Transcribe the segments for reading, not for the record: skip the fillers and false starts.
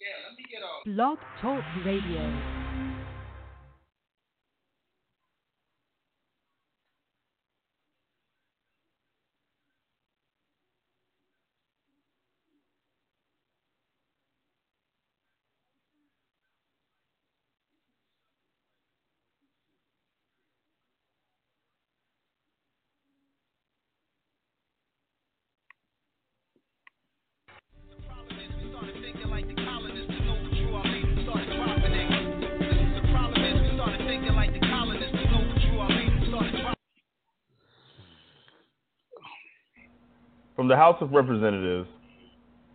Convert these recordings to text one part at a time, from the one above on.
Yeah, let me get off. Blog Talk Radio. From the House of Representatives,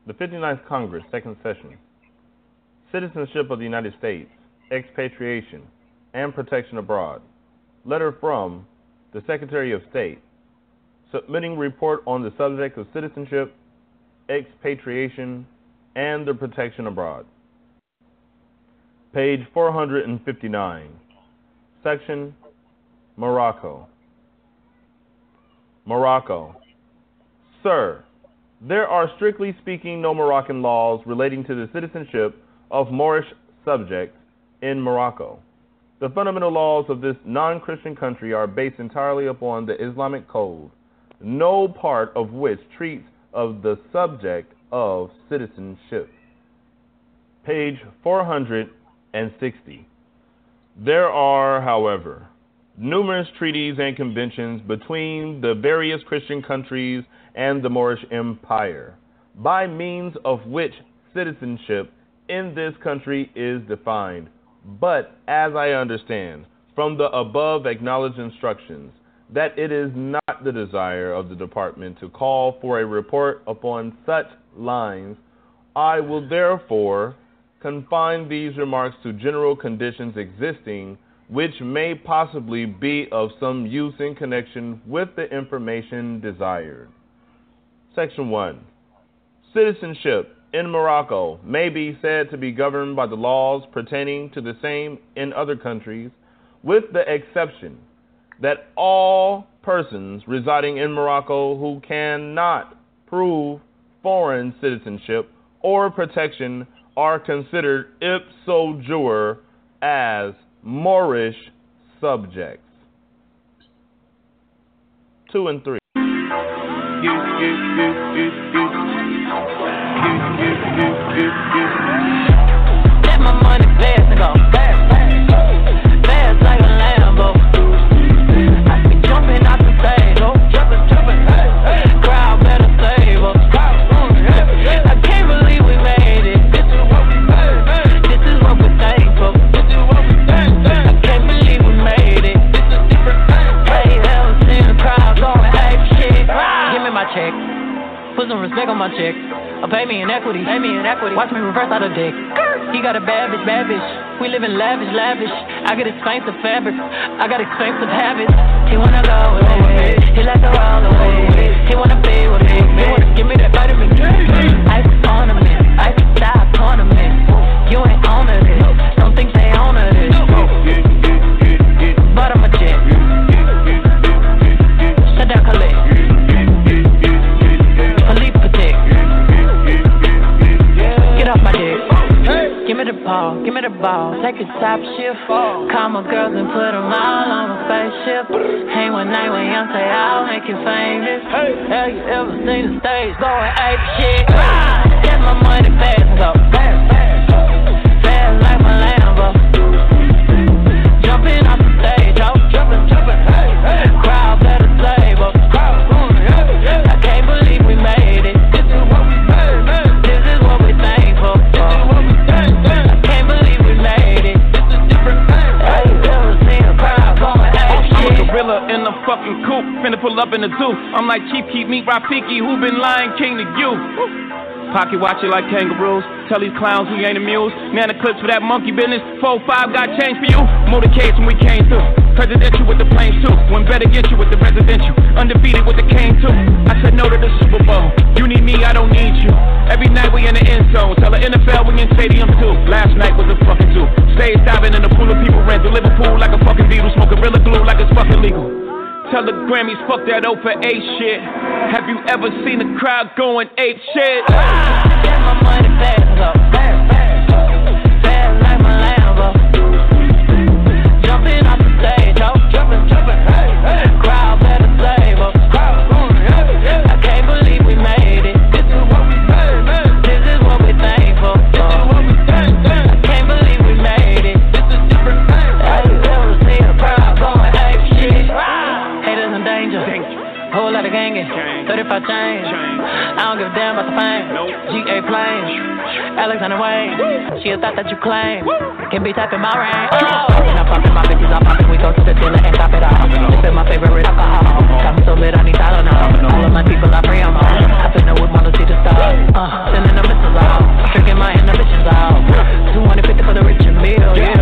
the 59th Congress, Second Session, Citizenship of the United States, Expatriation, and Protection Abroad, letter from the Secretary of State, submitting report on the subject of citizenship, expatriation, and the protection abroad. Page 459, section Morocco. Morocco. Sir, there are strictly speaking no Moroccan laws relating to the citizenship of Moorish subjects in Morocco. The fundamental laws of this non-Christian country are based entirely upon the Islamic code, no part of which treats of the subject of citizenship. Page 460. There are, however, numerous treaties and conventions between the various Christian countries and the Moorish Empire, by means of which citizenship in this country is defined. But, as I understand, from the above acknowledged instructions, that it is not the desire of the department to call for a report upon such lines, I will therefore confine these remarks to general conditions existing which may possibly be of some use in connection with the information desired. Section 1. Citizenship in Morocco may be said to be governed by the laws pertaining to the same in other countries, with the exception that all persons residing in Morocco who cannot prove foreign citizenship or protection are considered ipso jure as Moorish subjects. 2 and 3. Let my money fast go, fast like a Lambo. I be jumping out the table, jumping, hey. Crowd better save us. I can't believe we made it. This is what we made. This is what we're thankful. This is what we thankful. I can't believe we made it. This is different thing. Hey, hell, see the crowd going ape shit. Give me my check. Put some respect on my check. Pay me in equity. Pay me in equity. Watch me reverse out of dick. He got a bad bitch, bad bitch. We live in lavish, lavish. I got expensive fabrics. I got expensive habits. He wanna go away. He like to roll away. He wanna be with me. He wanna give me that vitamin D. Ice ornament. Ice style ornament. You ain't on it. Don't think they on it. But I'm a jet. Shut down, collect. Give me the ball, take a top shift. Call my girls and put them all on my spaceship. Hang one night when young say I'll make you famous. Hey. Have you ever seen the stage going ape shit? Get my money fast, go fast like my Lambo. Jumping off the stage, oh, jumping, hey. Crowd better save us. I can't believe we made it. This is what we made. This is what we thankful for. In the fucking coupe, finna pull up in the zoo. I'm like, Chief, keep me Rafiki, who been lying king to you? Woo. Pocket watch it like kangaroos. Tell these clowns we ain't amused. Man, the clips for that monkey business. 4-5 got change for you. Motorcades when we came through. Presidential with the planes too. When better get you with the residential. Undefeated with the cane too. I said no to the Super Bowl. You need me, I don't need you. Every night we in the end zone. Tell the NFL we in stadium too. Last night was a fucking zoo. Stage diving in a pool of people ran through Liverpool like a fucking beetle. Smoking Gorilla Glue like it's fucking legal. Tell the Grammys, fuck that 0 for 8 shit. Have you ever seen a crowd going ape shit? Get my money fast, go fast. Alexander Wayne. She a thought that you claim. Can be typing my rain. And I'm popping my bitches, I'm popping. We go to the dealer and top it off. This is my favorite alcohol. Got me so lit, I need Tylenol. All of my people, I pray I'm on. I feel no one wanna see the stars. Sending the missiles out. Drinking my inhibitions out. 250 for the rich and meal. Yeah.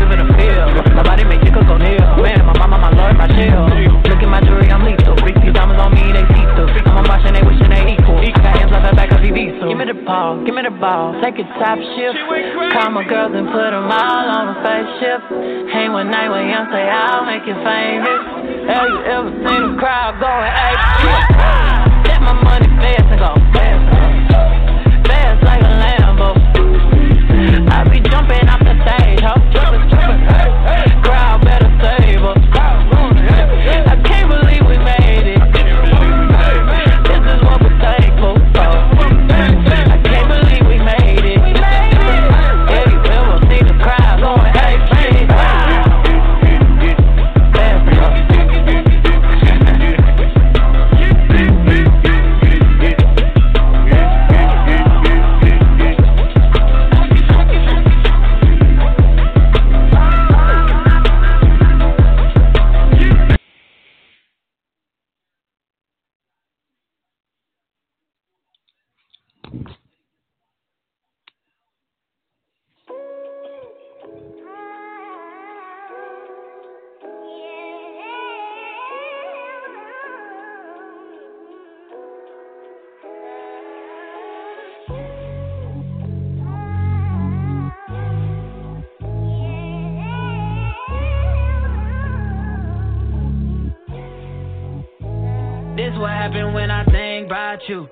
Living a feel. My body makes you cook on meal. Man, my mama, my lord, my chill. Look at my jewelry, I'm lethal. Big these diamonds on me, they see through. I'm a boss and they wishing they equal. Got hands off that back of the diesel. Give me the ball, give me the ball. Take a top shift. Call my girls and put them all on a spaceship. Hang one night when young say I'll make you famous. Have you ever seen a crowd going ape shit? Get my money fast and go fast, fast like a Lambo. I be jumping off the stage, ho. Jumping. Crowd better save us. I can't believe we made it. This is what we're thankful for. I can't believe we made it. Have you ever seen a crowd going ape shit? You.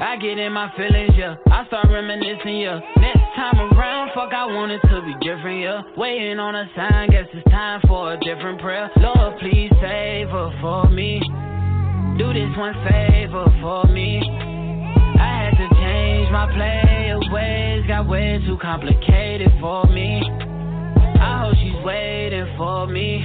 I get in my feelings, yeah. I start reminiscing, yeah. Next time around, fuck, I want it to be different, yeah. Waiting on a sign, guess it's time for a different prayer. Lord, please save her for me. Do this one favor for me. I had to change my ways, got way too complicated for me. I hope she's waiting for me.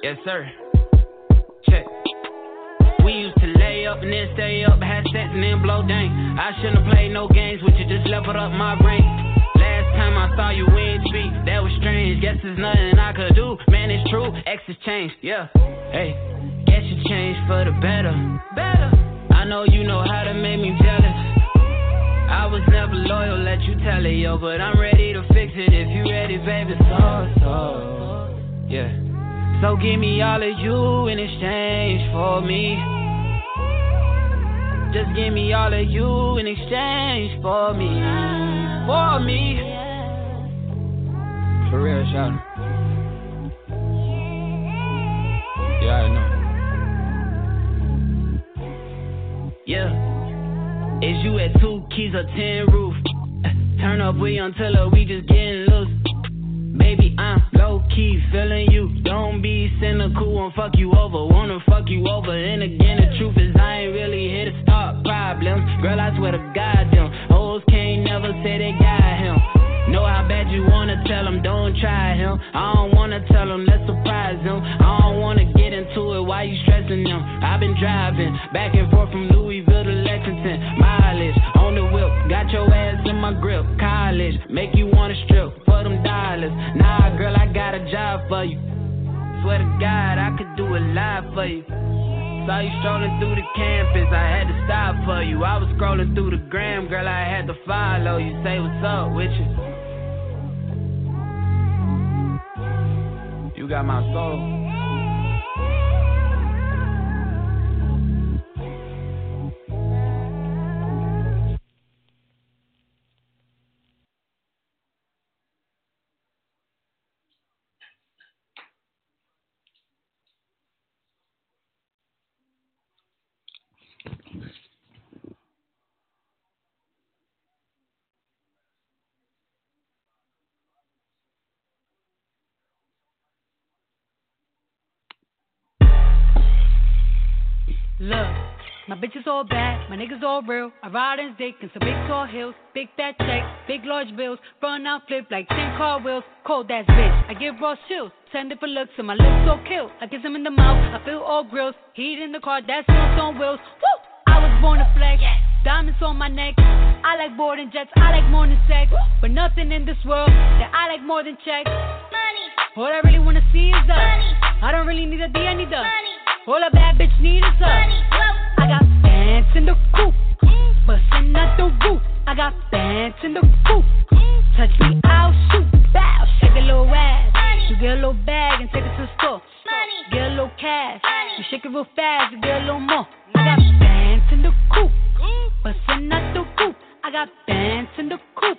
Yes, sir. Check. We used to lay up and then stay up, have sex and then blow dang. I shouldn't have played no games with you, just leveled up my brain. Last time I saw you, we ain't speak, that was strange. Guess there's nothing I could do, man, it's true. X has changed, yeah. Hey, guess you changed for the better. Better. I know you know how to make me jealous. I was never loyal, let you tell it, yo. But I'm ready to fix it if you ready, baby. So, yeah. So give me all of you in exchange for me. Just give me all of you in exchange for me. For me. For real, shout. Yeah, I know. Yeah. Is you at 2 keys or 10 roof? Turn up, we on tiller, we just getting loose. Baby, I'm low-key feeling you. Don't be cynical and fuck you over. Wanna fuck you over. And again, the truth is I ain't really here to start problems. Girl, I swear to God, them hoes can't never say they got him. No, I bet you wanna tell him, don't try him. I don't wanna tell him, let's surprise him. I don't wanna get into it, why you stressing them? I've been driving back and forth from Louisville to Lexington. Mileage on the whip, got your ass in my grip. College, make you wanna strip for them dollars. Nah, girl, I got a job for you. Swear to God, I could do a lot for you. Saw you strolling through the campus, I had to stop for you. I was scrolling through the gram, girl, I had to follow you. Say what's up with you. You got my soul. Look, my bitches all bad, my niggas all real. I ride in dick in some big tall hills, big fat checks, big large bills. Run out, flip like 10 car wheels. Cold ass bitch, I give raw chills. Send it for looks and my lips so kill. I kiss him in the mouth, I feel all grills. Heat in the car, that's not on wheels. Woo! I was born to flex, diamonds on my neck. I like boarding jets, I like more than sex. But nothing in this world that I like more than checks. Money. All I really wanna see is the money. I don't really need a D, I need the money. All a bad bitch need is money. I got pants in the coop, bustin' out the roof. I got pants in the coop, touch me, I'll shoot. Bow, shake a little ass, money. You get a little bag and take it to the store. Money. Get a little cash, money. You shake it real fast, you get a little more. Money. I got pants in the coop, bustin' out the roof. I got pants in the coop,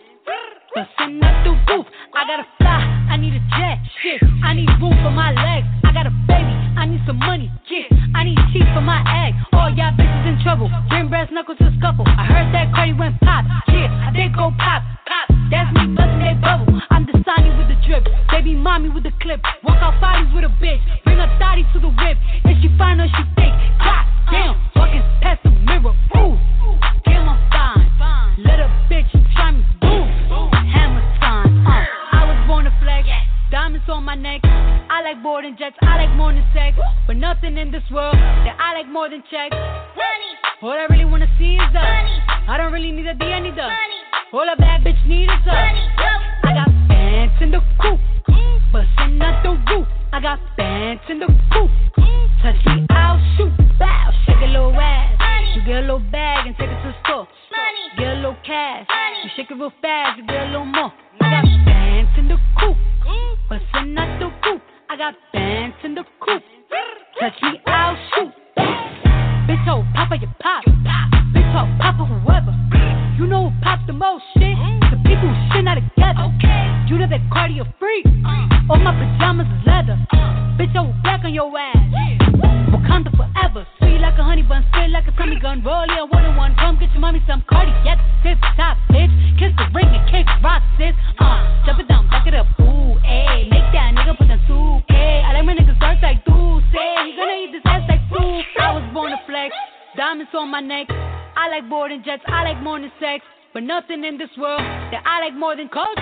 bustin' out the roof. I got a fly. I need a jet, shit, I need room for my legs. I got a baby, I need some money, yeah, I need teeth for my egg. All y'all bitches in trouble, bring brass knuckles to scuffle. I heard that Cardi went pop, yeah, I did go pop, pop. That's me busting that bubble, I'm the Sonny with the drip. Baby mommy with the clip, walk out bodies with a bitch. Bring a thotty to the whip, if she fine or she thick. God damn, walking past the mirror, ooh, damn I'm fine. Let a bitch try me, boom, hammer time, diamonds on my neck. I like boarding jets, I like more than sex. But nothing in this world that I like more than checks. Money. All I really wanna see is the money. I don't really need a D, I need the money. All a bad bitch need is the money. I got pants in the coop, bustin' out the roof. I got pants in the coop, touch me, I'll shoot. Bow, shake a little ass, money. You get a little bag and take it to the store. Money. Get a little cash, money. You shake it real fast, you get a little more. Money. I got pants in the coop, bustin' out the coop. I got bands in the coop, touch me, I'll shoot. Bitch, oh, papa, you pop. Bitch, oh, papa, whoever. You know who pops the most shit? The people who shit not together. You know that Cardi a freak. All my pajamas is leather. Bitch, oh, black on your ass. Wakanda forever. Sweet like a honey bun, straight like a tummy gun. Roll your one on one. Come get your mommy some Cardi. Yes, tip top, bitch. Kiss the ring and kick rock, sis. Jump it down, back it up. Ooh, ayy. Make that nigga put on 2K. I like my niggas dark like Dulce. He gonna eat this ass like food. I was born to flex. Diamonds on my neck. I like boarding jets. I like more than sex. But nothing in this world that I like more than culture.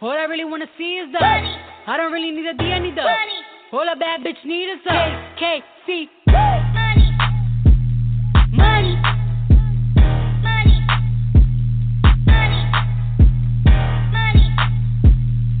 All I really wanna see is the money. I don't really need a D, I need the money. All a bad bitch need is a KC. Money. Money. Money. Money. Money. Money. Money. Money.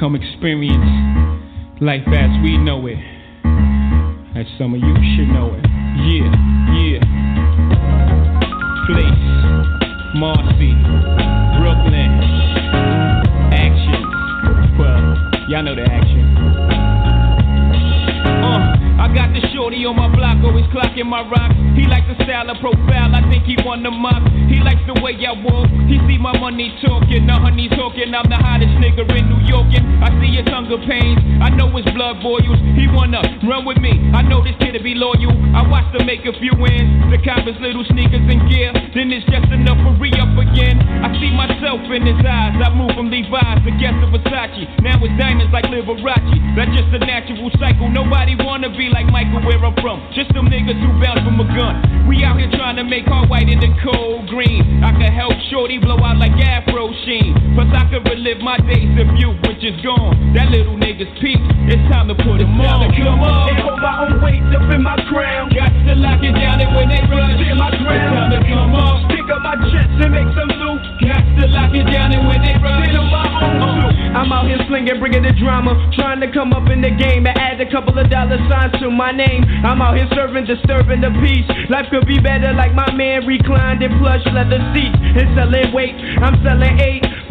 Come experience life as we know it, as some of you should know it. Yeah, yeah. Place, Marcy, Brooklyn. Action. Well, y'all know the action. I got the shorty on my block, always clocking my rocks. He likes the style of profile, I think he won the mock. He likes the way I walk, he see my money talking. The honey talking, I'm the hottest nigga in New York. And I see your tongue of pain, I know his blood boils. He wanna run with me, I know this kid to be loyal. I watch them make a few wins, the coppers little sneakers and gear. Then it's just enough for re-up again. I see myself in his eyes, I move from Levi's to guess the Versace. Now it's diamonds like Liberace, that's just a natural cycle. Nobody wanna be like Michael where I'm from, just them niggas who bounce from a gun. We out here trying to make hard white in the cold green. I could help shorty blow out like Afro Sheen. Plus I could relive my days of youth, which is gone. That little nigga's peak, it's time to put him on. Come on, and hold my own weight up in my ground. Got to lock it down and when they rush in my ground. It's time to come up, pick up my chips and make some loot. Got to lock it down and when they rush in my own loot. I'm out here slinger, bringing the drama, trying to come up in the game and add a couple of dollar signs to my name. I'm out here serving, disturbing the peace. Life could be better like my man reclined in plush leather seats. And selling weight, I'm selling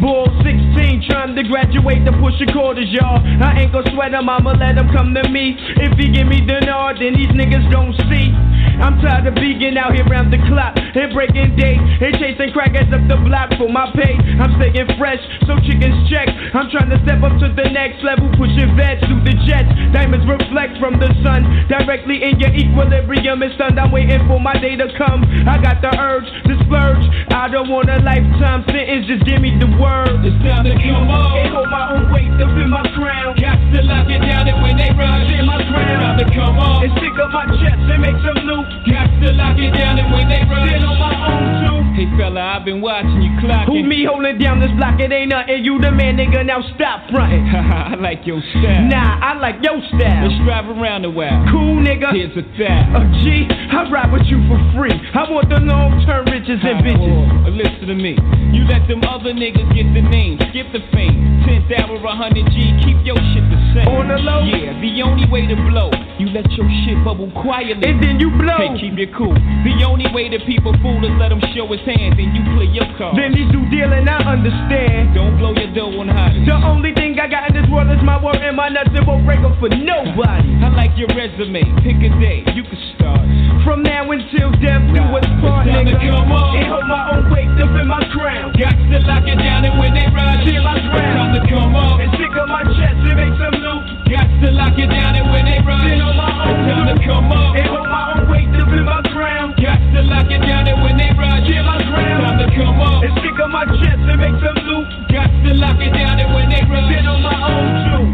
8, bull 16, trying to graduate to push your quarters, y'all. I ain't gon' sweat him, I'ma let him come to me. If he give me dinar, then these niggas gon' see. I'm tired of being out here round the clock and breaking dates and chasing crackers up the block for my pay. I'm staying fresh, so chickens check. I'm trying to step up to the next level, pushing vets through the jets. Diamonds reflect from the sun directly in your equilibrium. It's stunned, I'm waiting for my day to come. I got the urge to splurge. I don't want a lifetime sentence, just give me the word. It's time to come on. Ain't hold my own weight up in my crown. Got to lock it down, and when they rush in my crown, time to come on. And stick up my chest and make some loot. Got to lock it down, and when they run it on my own too. Hey fella, I've been watching you clocking. Who me holding down this block? It ain't nothing. You the man, nigga. Now stop fronting. I like your style. Nah, I like your style. Let's drive around a while. Cool, nigga. Here's a thou. Gee, I ride with you for free. I want the long-term riches and bitches. Listen to me. You let them other niggas get the name. Skip the fame. 10th hour, 100G. Keep your shit the same. On the low. Yeah, the only way to blow. You let your shit bubble quietly. And then you blow. Hey, keep it cool. The only way that people fool is let them show his hands and you play your card. Then these do deal and I understand. Don't blow your dough on high. The only thing I got in this world is my word and my nuts. It won't break up for nobody. I like your resume. Pick a day. You can start. From now until death, do what's part, nigga. And hold my own weight up in my crown. Got to lock it down and when they ride, till I drown. Time to come up and stick up my chest and make some loot. Got to lock it down and when they ride, till on my own. Time to come up and hold my own weight up in my ground. Got to lock it down and when they ride, yeah, my ground. Time to come up and stick on my chest and make some loot. Got to lock it down and when they ride, been on my own too.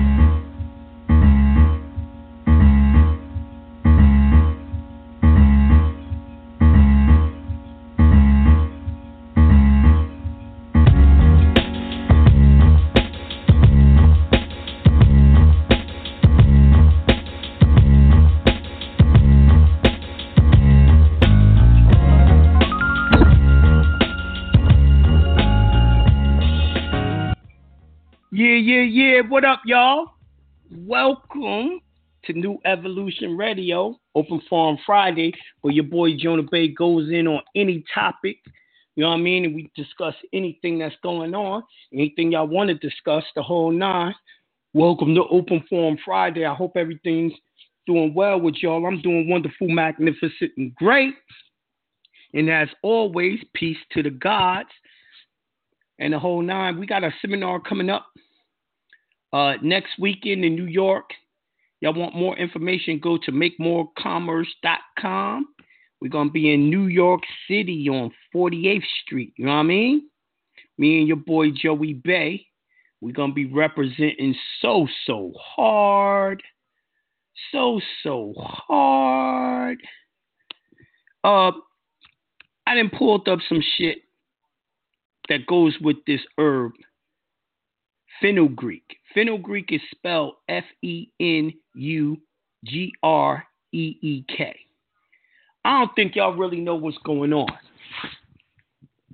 Yeah, what up, y'all? Welcome to New Evolution Radio, Open Forum Friday, where your boy Jonah Bey goes in on any topic, you know what I mean? And we discuss anything that's going on, anything y'all want to discuss, the whole nine. Welcome to Open Forum Friday. I hope everything's doing well with y'all. I'm doing wonderful, magnificent, and great. And as always, peace to the gods and the whole nine. We got a seminar coming up. Next weekend in New York. Y'all want more information, go to MakeMoreCommerce.com. We're going to be in New York City on 48th Street. You know what I mean? Me and your boy Joey Bey. We're going to be representing so hard. So hard. I done pulled up some shit that goes with this herb. Fenugreek. Fenugreek is spelled Fenugreek. I don't think y'all really know what's going on.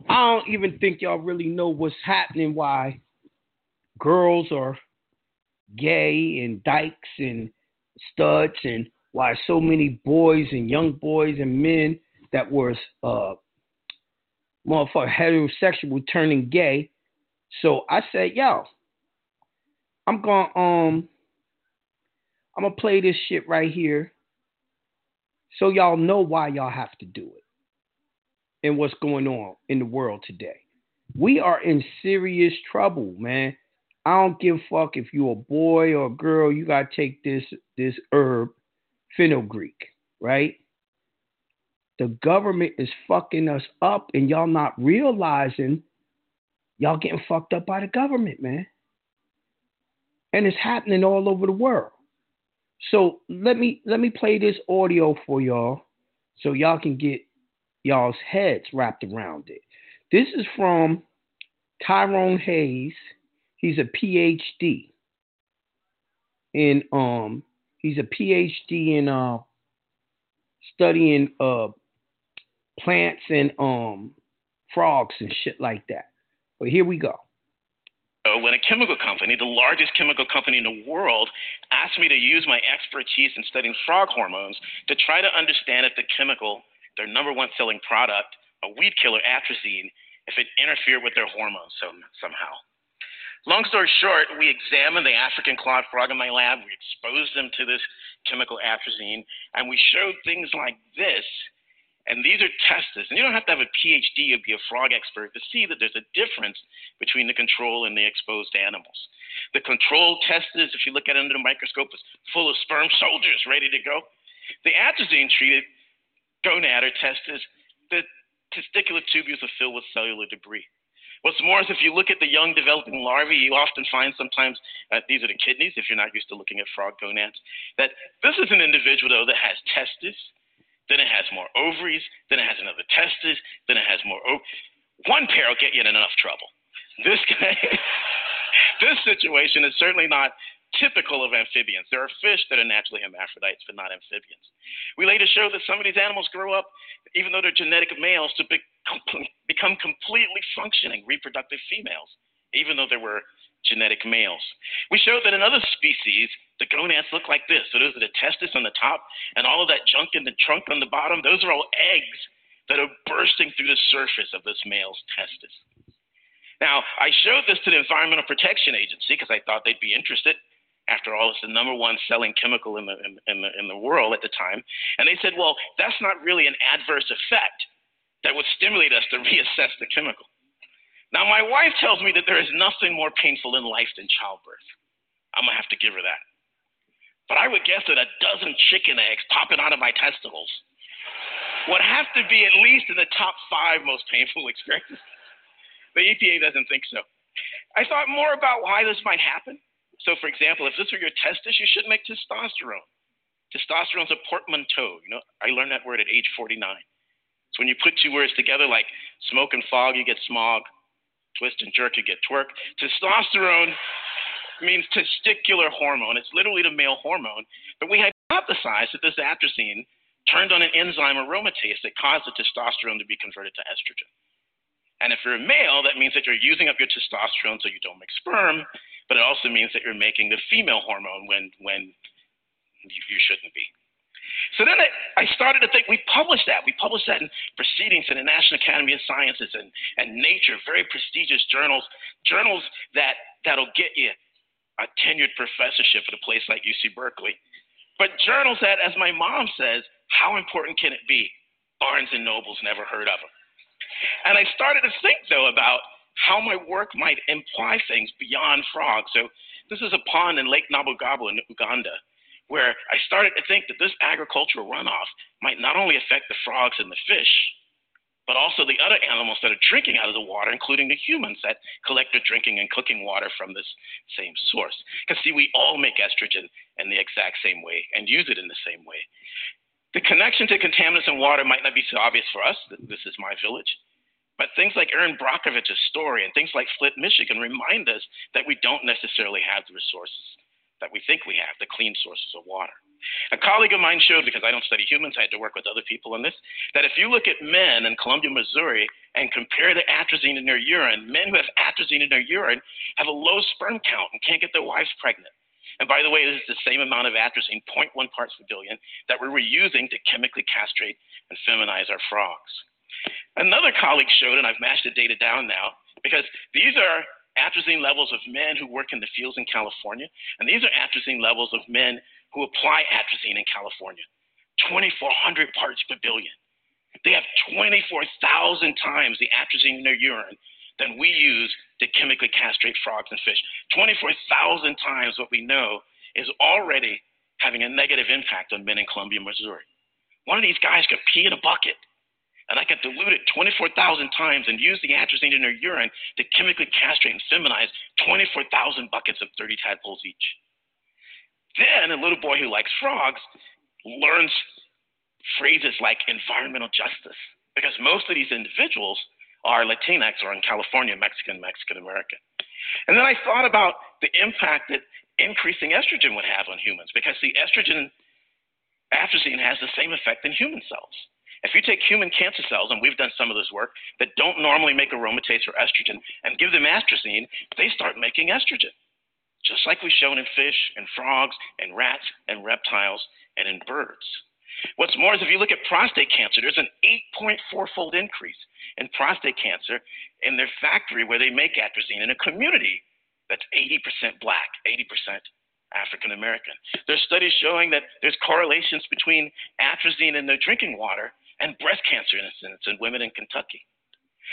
I don't even think y'all really know what's happening, why girls are gay and dykes and studs, and why so many boys and young boys and men that were heterosexual turning gay. So I said, yo, I'm gonna play this shit right here so y'all know why y'all have to do it and what's going on in the world today. We are in serious trouble, man. I don't give a fuck if you're a boy or a girl, you gotta take this herb, fenugreek, right? The government is fucking us up and y'all not realizing y'all getting fucked up by the government, man. And it's happening all over the world. So let me play this audio for y'all so y'all can get y'all's heads wrapped around it. This is from Tyrone Hayes. He's a PhD in studying plants and frogs and shit like that. But here we go. So ago when a chemical company, the largest chemical company in the world, asked me to use my expertise in studying frog hormones to try to understand if the chemical, their number one selling product, a weed killer, atrazine, if it interfered with their hormones somehow. Long story short, we examined the African clawed frog in my lab. We exposed them to this chemical atrazine, and we showed things like this. And these are testes. And you don't have to have a PhD or be a frog expert to see that there's a difference between the control and the exposed animals. The control testes, if you look at it under the microscope, is full of sperm soldiers ready to go. The atrazine-treated gonad or testes, the testicular tubules are filled with cellular debris. What's more is if you look at the young developing larvae, you often find sometimes, these are the kidneys, if you're not used to looking at frog gonads, that this is an individual, though, that has testes. Then it has more ovaries, then it has another testes, then it has more ovaries. One pair will get you in enough trouble. This guy, this situation is certainly not typical of amphibians. There are fish that are naturally hermaphrodites, but not amphibians. We later show that some of these animals grow up, even though they're genetic males, to become completely functioning reproductive females, even though they were genetic males. We showed that in other species, the gonads look like this. So those are the testes on the top and all of that junk in the trunk on the bottom. Those are all eggs that are bursting through the surface of this male's testes. Now, I showed this to the Environmental Protection Agency because I thought they'd be interested. After all, it's the number one selling chemical in the world at the time. And they said, well, that's not really an adverse effect that would stimulate us to reassess the chemical. Now, my wife tells me that there is nothing more painful in life than childbirth. I'm going to have to give her that. But I would guess that a dozen chicken eggs popping out of my testicles would have to be at least in the top 5 most painful experiences. The EPA doesn't think so. I thought more about why this might happen. So, for example, if this were your testis, you should make testosterone. Testosterone's a portmanteau. You know, I learned that word at age 49. It's when you put two words together, like smoke and fog, you get smog. Twist and jerk, you get twerk. Testosterone means testicular hormone. It's literally the male hormone. But we hypothesized that this atrazine turned on an enzyme aromatase that caused the testosterone to be converted to estrogen. And if you're a male, that means that you're using up your testosterone so you don't make sperm, but it also means that you're making the female hormone when you shouldn't be. So then I started to think, we published that in proceedings in the National Academy of Sciences and Nature, very prestigious journals that'll get you a tenured professorship at a place like UC Berkeley. But journals that, as my mom says, how important can it be? Barnes and Noble's, never heard of them. And I started to think, though, about how my work might imply things beyond frogs. So this is a pond in Lake Nabugabo in Uganda, where I started to think that this agricultural runoff might not only affect the frogs and the fish, but also the other animals that are drinking out of the water, including the humans that collect their drinking and cooking water from this same source. Because, see, we all make estrogen in the exact same way and use it in the same way. The connection to contaminants in water might not be so obvious for us. This is my village. But things like Erin Brockovich's story and things like Flint, Michigan remind us that we don't necessarily have the resources that we think we have, the clean sources of water. A colleague of mine showed, because I don't study humans, I had to work with other people on this, that if you look at men in Columbia, Missouri, and compare the atrazine in their urine, men who have atrazine in their urine have a low sperm count and can't get their wives pregnant. And by the way, this is the same amount of atrazine, 0.1 parts per billion, that we were using to chemically castrate and feminize our frogs. Another colleague showed, and I've mashed the data down now, because these are atrazine levels of men who work in the fields in California, and these are atrazine levels of men who apply atrazine in California, 2,400 parts per billion. They have 24,000 times the atrazine in their urine than we use to chemically castrate frogs and fish. 24,000 times what we know is already having a negative impact on men in Columbia, Missouri. One of these guys could pee in a bucket, and I could dilute it 24,000 times and use the atrazine in their urine to chemically castrate and feminize 24,000 buckets of 30 tadpoles each. Then a little boy who likes frogs learns phrases like environmental justice, because most of these individuals are Latinx or in California, Mexican, Mexican-American. And then I thought about the impact that increasing estrogen would have on humans, because the atrazine has the same effect in human cells. If you take human cancer cells, and we've done some of this work, that don't normally make aromatase or estrogen, and give them atrazine, they start making estrogen, just like we've shown in fish and frogs and rats and reptiles and in birds. What's more is if you look at prostate cancer, there's an 8.4-fold increase in prostate cancer in their factory where they make atrazine in a community that's 80% black, 80% African American. There's studies showing that there's correlations between atrazine in their drinking water and breast cancer incidence in women in Kentucky.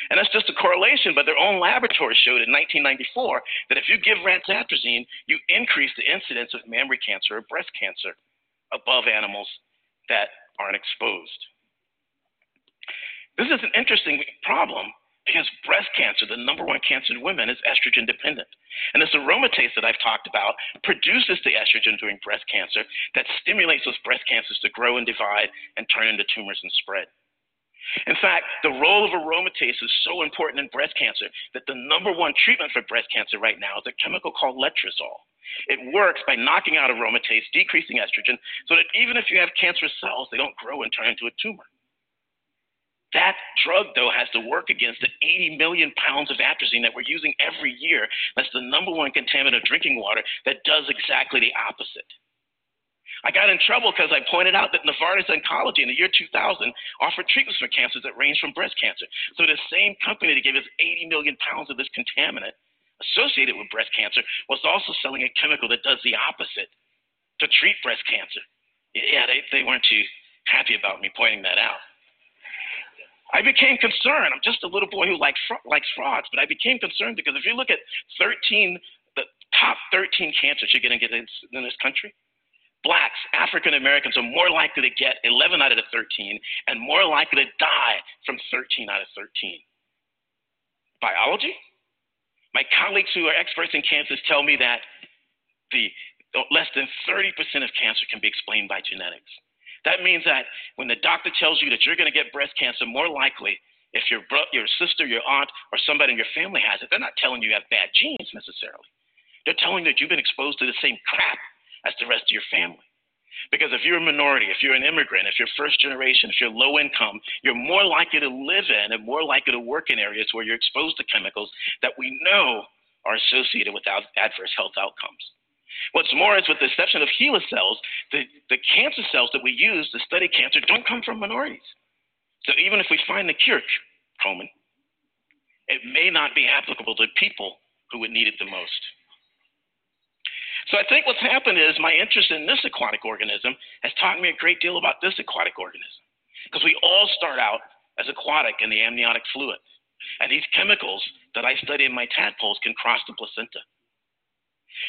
And that's just a correlation, but their own laboratory showed in 1994 that if you give rats atrazine, you increase the incidence of mammary cancer or breast cancer above animals that aren't exposed. This is an interesting problem because breast cancer, the number one cancer in women, is estrogen dependent. And this aromatase that I've talked about produces the estrogen during breast cancer that stimulates those breast cancers to grow and divide and turn into tumors and spread. In fact, the role of aromatase is so important in breast cancer that the number one treatment for breast cancer right now is a chemical called letrozole. It works by knocking out aromatase, decreasing estrogen, so that even if you have cancerous cells, they don't grow and turn into a tumor. That drug, though, has to work against the 80 million pounds of atrazine that we're using every year. That's the number one contaminant of drinking water that does exactly the opposite. I got in trouble because I pointed out that Novartis Oncology in the year 2000 offered treatments for cancers that range from breast cancer. So the same company that gave us 80 million pounds of this contaminant associated with breast cancer was also selling a chemical that does the opposite to treat breast cancer. Yeah, they weren't too happy about me pointing that out. I became concerned. I'm just a little boy who likes frauds, but I became concerned because if you look at the top 13 cancers you're going to get in this country, Blacks, African Americans are more likely to get 11 out of the 13 and more likely to die from 13 out of 13. Biology? My colleagues who are experts in cancers tell me that the less than 30% of cancer can be explained by genetics. That means that when the doctor tells you that you're going to get breast cancer, more likely if your sister, your aunt, or somebody in your family has it, they're not telling you have bad genes necessarily. They're telling you that you've been exposed to the same crap as the rest of your family. Because if you're a minority, if you're an immigrant, if you're first generation, if you're low income, you're more likely to live in and more likely to work in areas where you're exposed to chemicals that we know are associated with adverse health outcomes. What's more is with the exception of HeLa cells, the cancer cells that we use to study cancer don't come from minorities. So even if we find the cure, Coleman, it may not be applicable to people who would need it the most. So I think what's happened is my interest in this aquatic organism has taught me a great deal about this aquatic organism, because we all start out as aquatic in the amniotic fluid, and these chemicals that I study in my tadpoles can cross the placenta.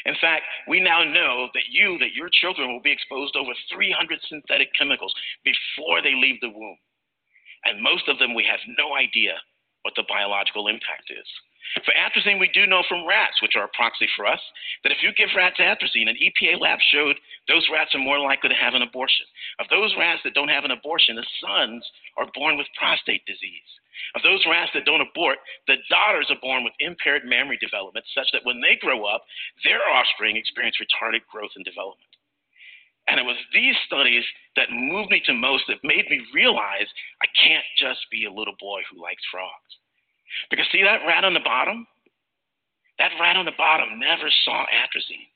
In fact, we now know that your children will be exposed to over 300 synthetic chemicals before they leave the womb, and most of them we have no idea what the biological impact is. For atrazine, we do know from rats, which are a proxy for us, that if you give rats atrazine, an EPA lab showed those rats are more likely to have an abortion. Of those rats that don't have an abortion, the sons are born with prostate disease. Of those rats that don't abort, the daughters are born with impaired mammary development, such that when they grow up, their offspring experience retarded growth and development. And it was these studies that moved me to most, that made me realize I can't just be a little boy who likes frogs. Because see that rat on the bottom? That rat on the bottom never saw atrazine.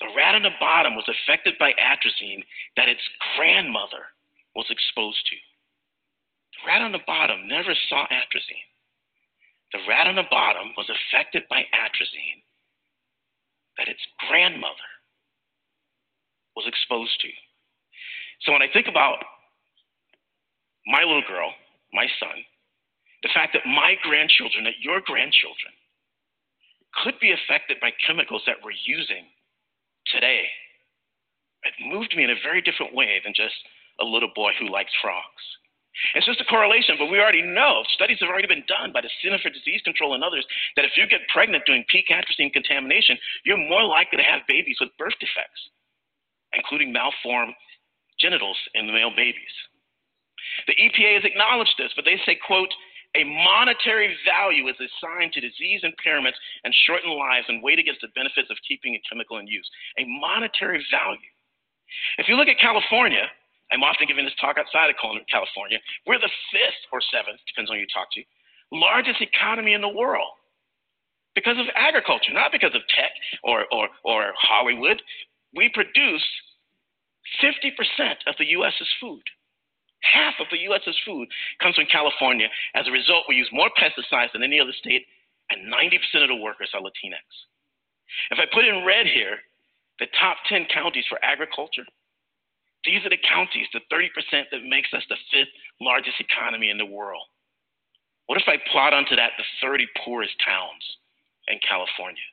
The rat on the bottom was affected by atrazine that its grandmother was exposed to. The rat on the bottom never saw atrazine. The rat on the bottom was affected by atrazine that its grandmother was exposed to. So when I think about my little girl, my son, the fact that my grandchildren, that your grandchildren, could be affected by chemicals that we're using today, it moved me in a very different way than just a little boy who likes frogs. It's just a correlation, but we already know, studies have already been done by the Center for Disease Control and others, that if you get pregnant during peak atrazine contamination, you're more likely to have babies with birth defects, including malformed genitals in the male babies. The EPA has acknowledged this, but they say, quote, "A monetary value is assigned to disease impairments and shortened lives and weighed against the benefits of keeping a chemical in use." A monetary value. If you look at California, I'm often giving this talk outside of California. We're the fifth or seventh, depends on who you talk to, largest economy in the world because of agriculture, not because of tech or Hollywood. We produce 50% of the U.S.'s food. Half of the U.S.'s food comes from California. As a result, we use more pesticides than any other state, and 90% of the workers are Latinx. If I put in red here the top 10 counties for agriculture, these are the counties, the 30% that makes us the fifth largest economy in the world. What if I plot onto that the 30 poorest towns in California?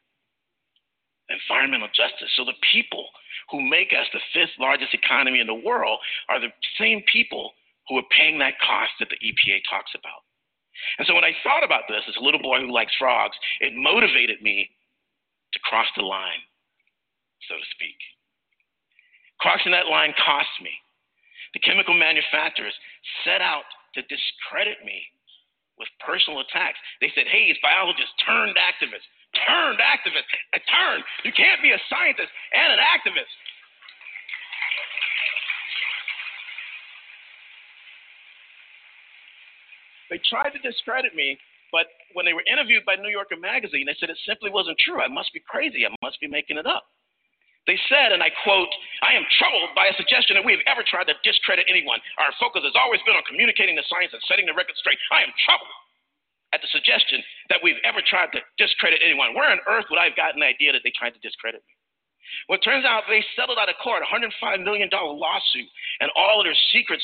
Environmental justice. So the people who make us the fifth largest economy in the world are the same people who are paying that cost that the EPA talks about. And so when I thought about this as a little boy who likes frogs, it motivated me to cross the line, so to speak. Crossing that line cost me. The chemical manufacturers set out to discredit me with personal attacks. They said, hey, he's biologist turned activist. You can't be a scientist and an activist. They tried to discredit me, but when they were interviewed by New Yorker magazine, they said it simply wasn't true. I must be crazy. I must be making it up. They said, and I quote, I am troubled by a suggestion that we have ever tried to discredit anyone. Our focus has always been on communicating the science and setting the record straight. I am troubled at the suggestion that we've ever tried to discredit anyone. Where on earth would I have gotten the idea that they tried to discredit me? Well, it turns out they settled out of court a $105 million lawsuit, and all of their secret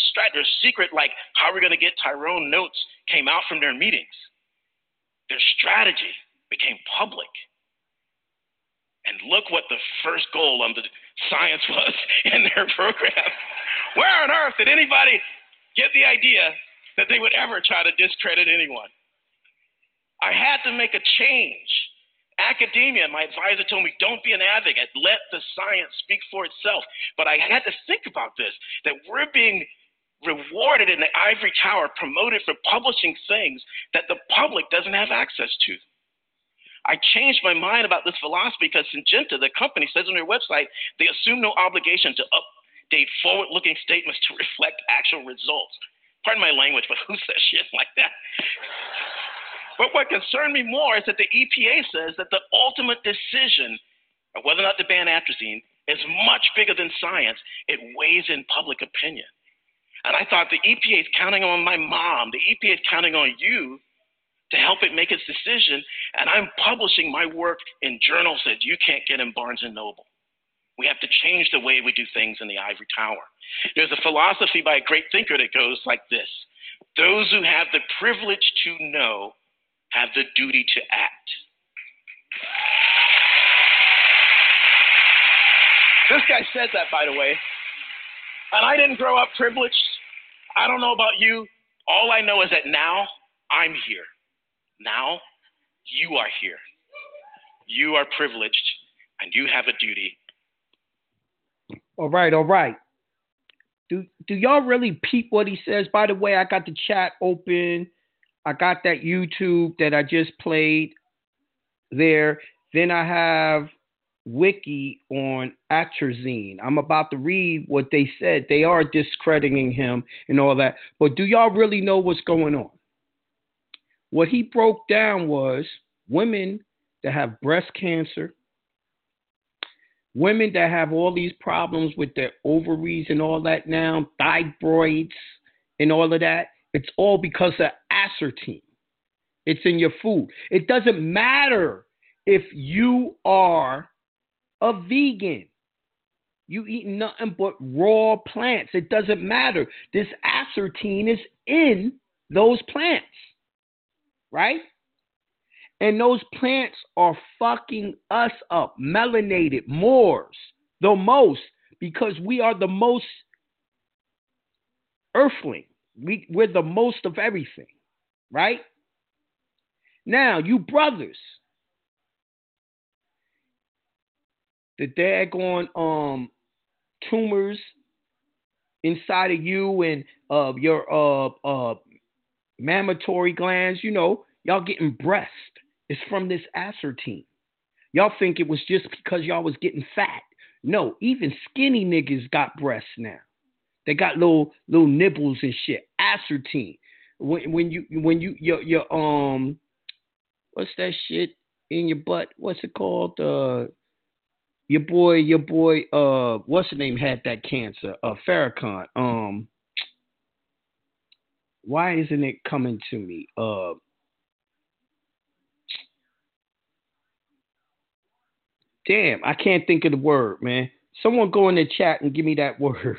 like how we're going to get Tyrone notes came out from their meetings. Their strategy became public. And look what the first goal under science was in their program. Where on earth did anybody get the idea that they would ever try to discredit anyone? I had to make a change. Academia, my advisor told me, don't be an advocate. Let the science speak for itself. But I had to think about this, that we're being rewarded in the ivory tower, promoted for publishing things that the public doesn't have access to. I changed my mind about this philosophy because Syngenta, the company, says on their website, they assume no obligation to update forward-looking statements to reflect actual results. Pardon my language, but who says shit like that? But what concerned me more is that the EPA says that the ultimate decision of whether or not to ban atrazine is much bigger than science. It weighs in public opinion. And I thought the EPA is counting on my mom. The EPA is counting on you to help it make its decision, and I'm publishing my work in journals that you can't get in Barnes & Noble. We have to change the way we do things in the ivory tower. There's a philosophy by a great thinker that goes like this. Those who have the privilege to know have the duty to act. This guy said that, by the way, and I didn't grow up privileged. I don't know about you. All I know is that now I'm here. Now, you are here. You are privileged, and you have a duty. All right, all right. Do y'all really peep what he says? By the way, I got the chat open. I got that YouTube that I just played there. Then I have Wiki on atrazine. I'm about to read what they said. They are discrediting him and all that. But do y'all really know what's going on? What he broke down was women that have breast cancer, women that have all these problems with their ovaries and all that now, thyroids and all of that. It's all because of aspartame. It's in your food. It doesn't matter if you are a vegan. You eat nothing but raw plants. It doesn't matter. This aspartame is in those plants. Right? And those plants are fucking us up. Melanated, Moors, the most, because we are the most earthling. We're the most of everything. Right? Now, you brothers, the daggone tumors inside of you and of your mammatory glands, you know, y'all getting breast. It's from this aspartame. Y'all think it was just because y'all was getting fat. No, even skinny niggas got breasts now. They got little nibbles and shit. Aspartame. When your what's that shit in your butt? What's it called? Your boy, what's the name had that cancer? Farrakhan. Why isn't it coming to me? Damn, I can't think of the word, man. Someone go in the chat and give me that word.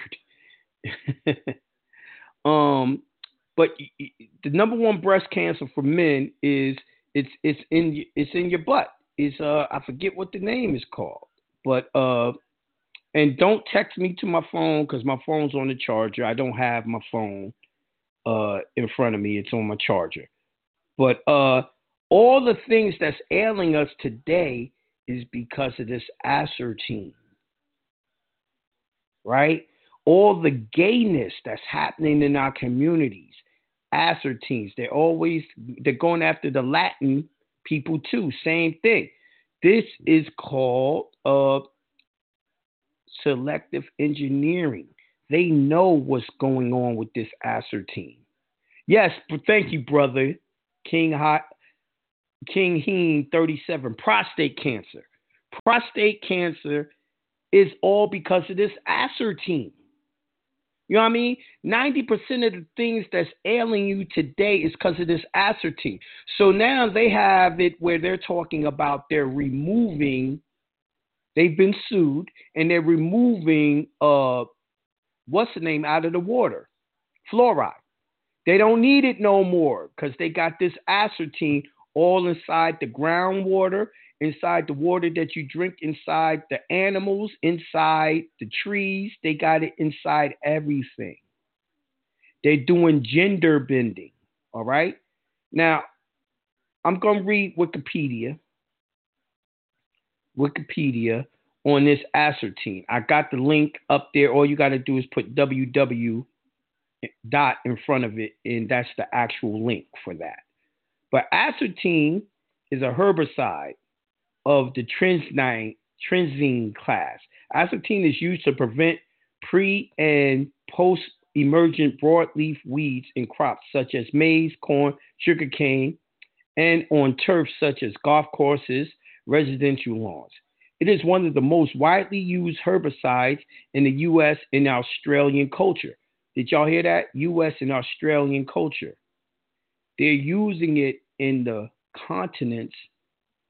But the number one breast cancer for men is it's in your butt. It's I forget what the name is called. But and don't text me to my phone because my phone's on the charger. I don't have my phone in front of me. It's on my charger. But all the things that's ailing us today is because of this aspartame, right? All the gayness that's happening in our communities, aspartame. They're going after the Latin people too. Same thing. This is called selective engineering. They know what's going on with this aspartame. Yes, but thank you, brother. King Heen 37, prostate cancer. Prostate cancer is all because of this aspartame. You know what I mean? 90% of the things that's ailing you today is because of this aspartame. So now they have it where they're talking about they're removing, they've been sued, and they're removing, what's the name, out of the water? Fluoride. They don't need it no more because they got this aspartame all inside the groundwater, inside the water that you drink, inside the animals, inside the trees. They got it inside everything. They're doing gender bending, all right? Now, I'm going to read Wikipedia on this aspartame. I got the link up there. All you got to do is put www dot in front of it, and that's the actual link for that. But aspartame is a herbicide of the tyrosine class. Aspartame is used to prevent pre- and post-emergent broadleaf weeds in crops such as maize, corn, sugarcane, and on turf such as golf courses, residential lawns. It is one of the most widely used herbicides in the U.S. and Australian culture. Did y'all hear that? U.S. and Australian culture. They're using it in the continents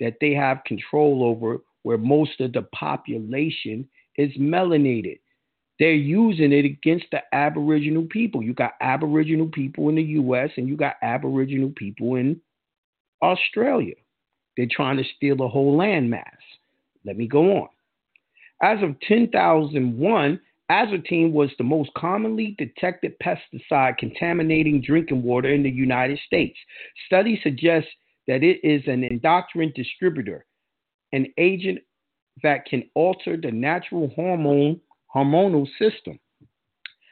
that they have control over, where most of the population is melanated. They're using it against the Aboriginal people. You got Aboriginal people in the U.S. and you got Aboriginal people in Australia. They're trying to steal the whole landmass. Let me go on. As of 10,001, aspartame was the most commonly detected pesticide contaminating drinking water in the United States. Studies suggest that it is an endocrine disruptor, an agent that can alter the natural hormonal system.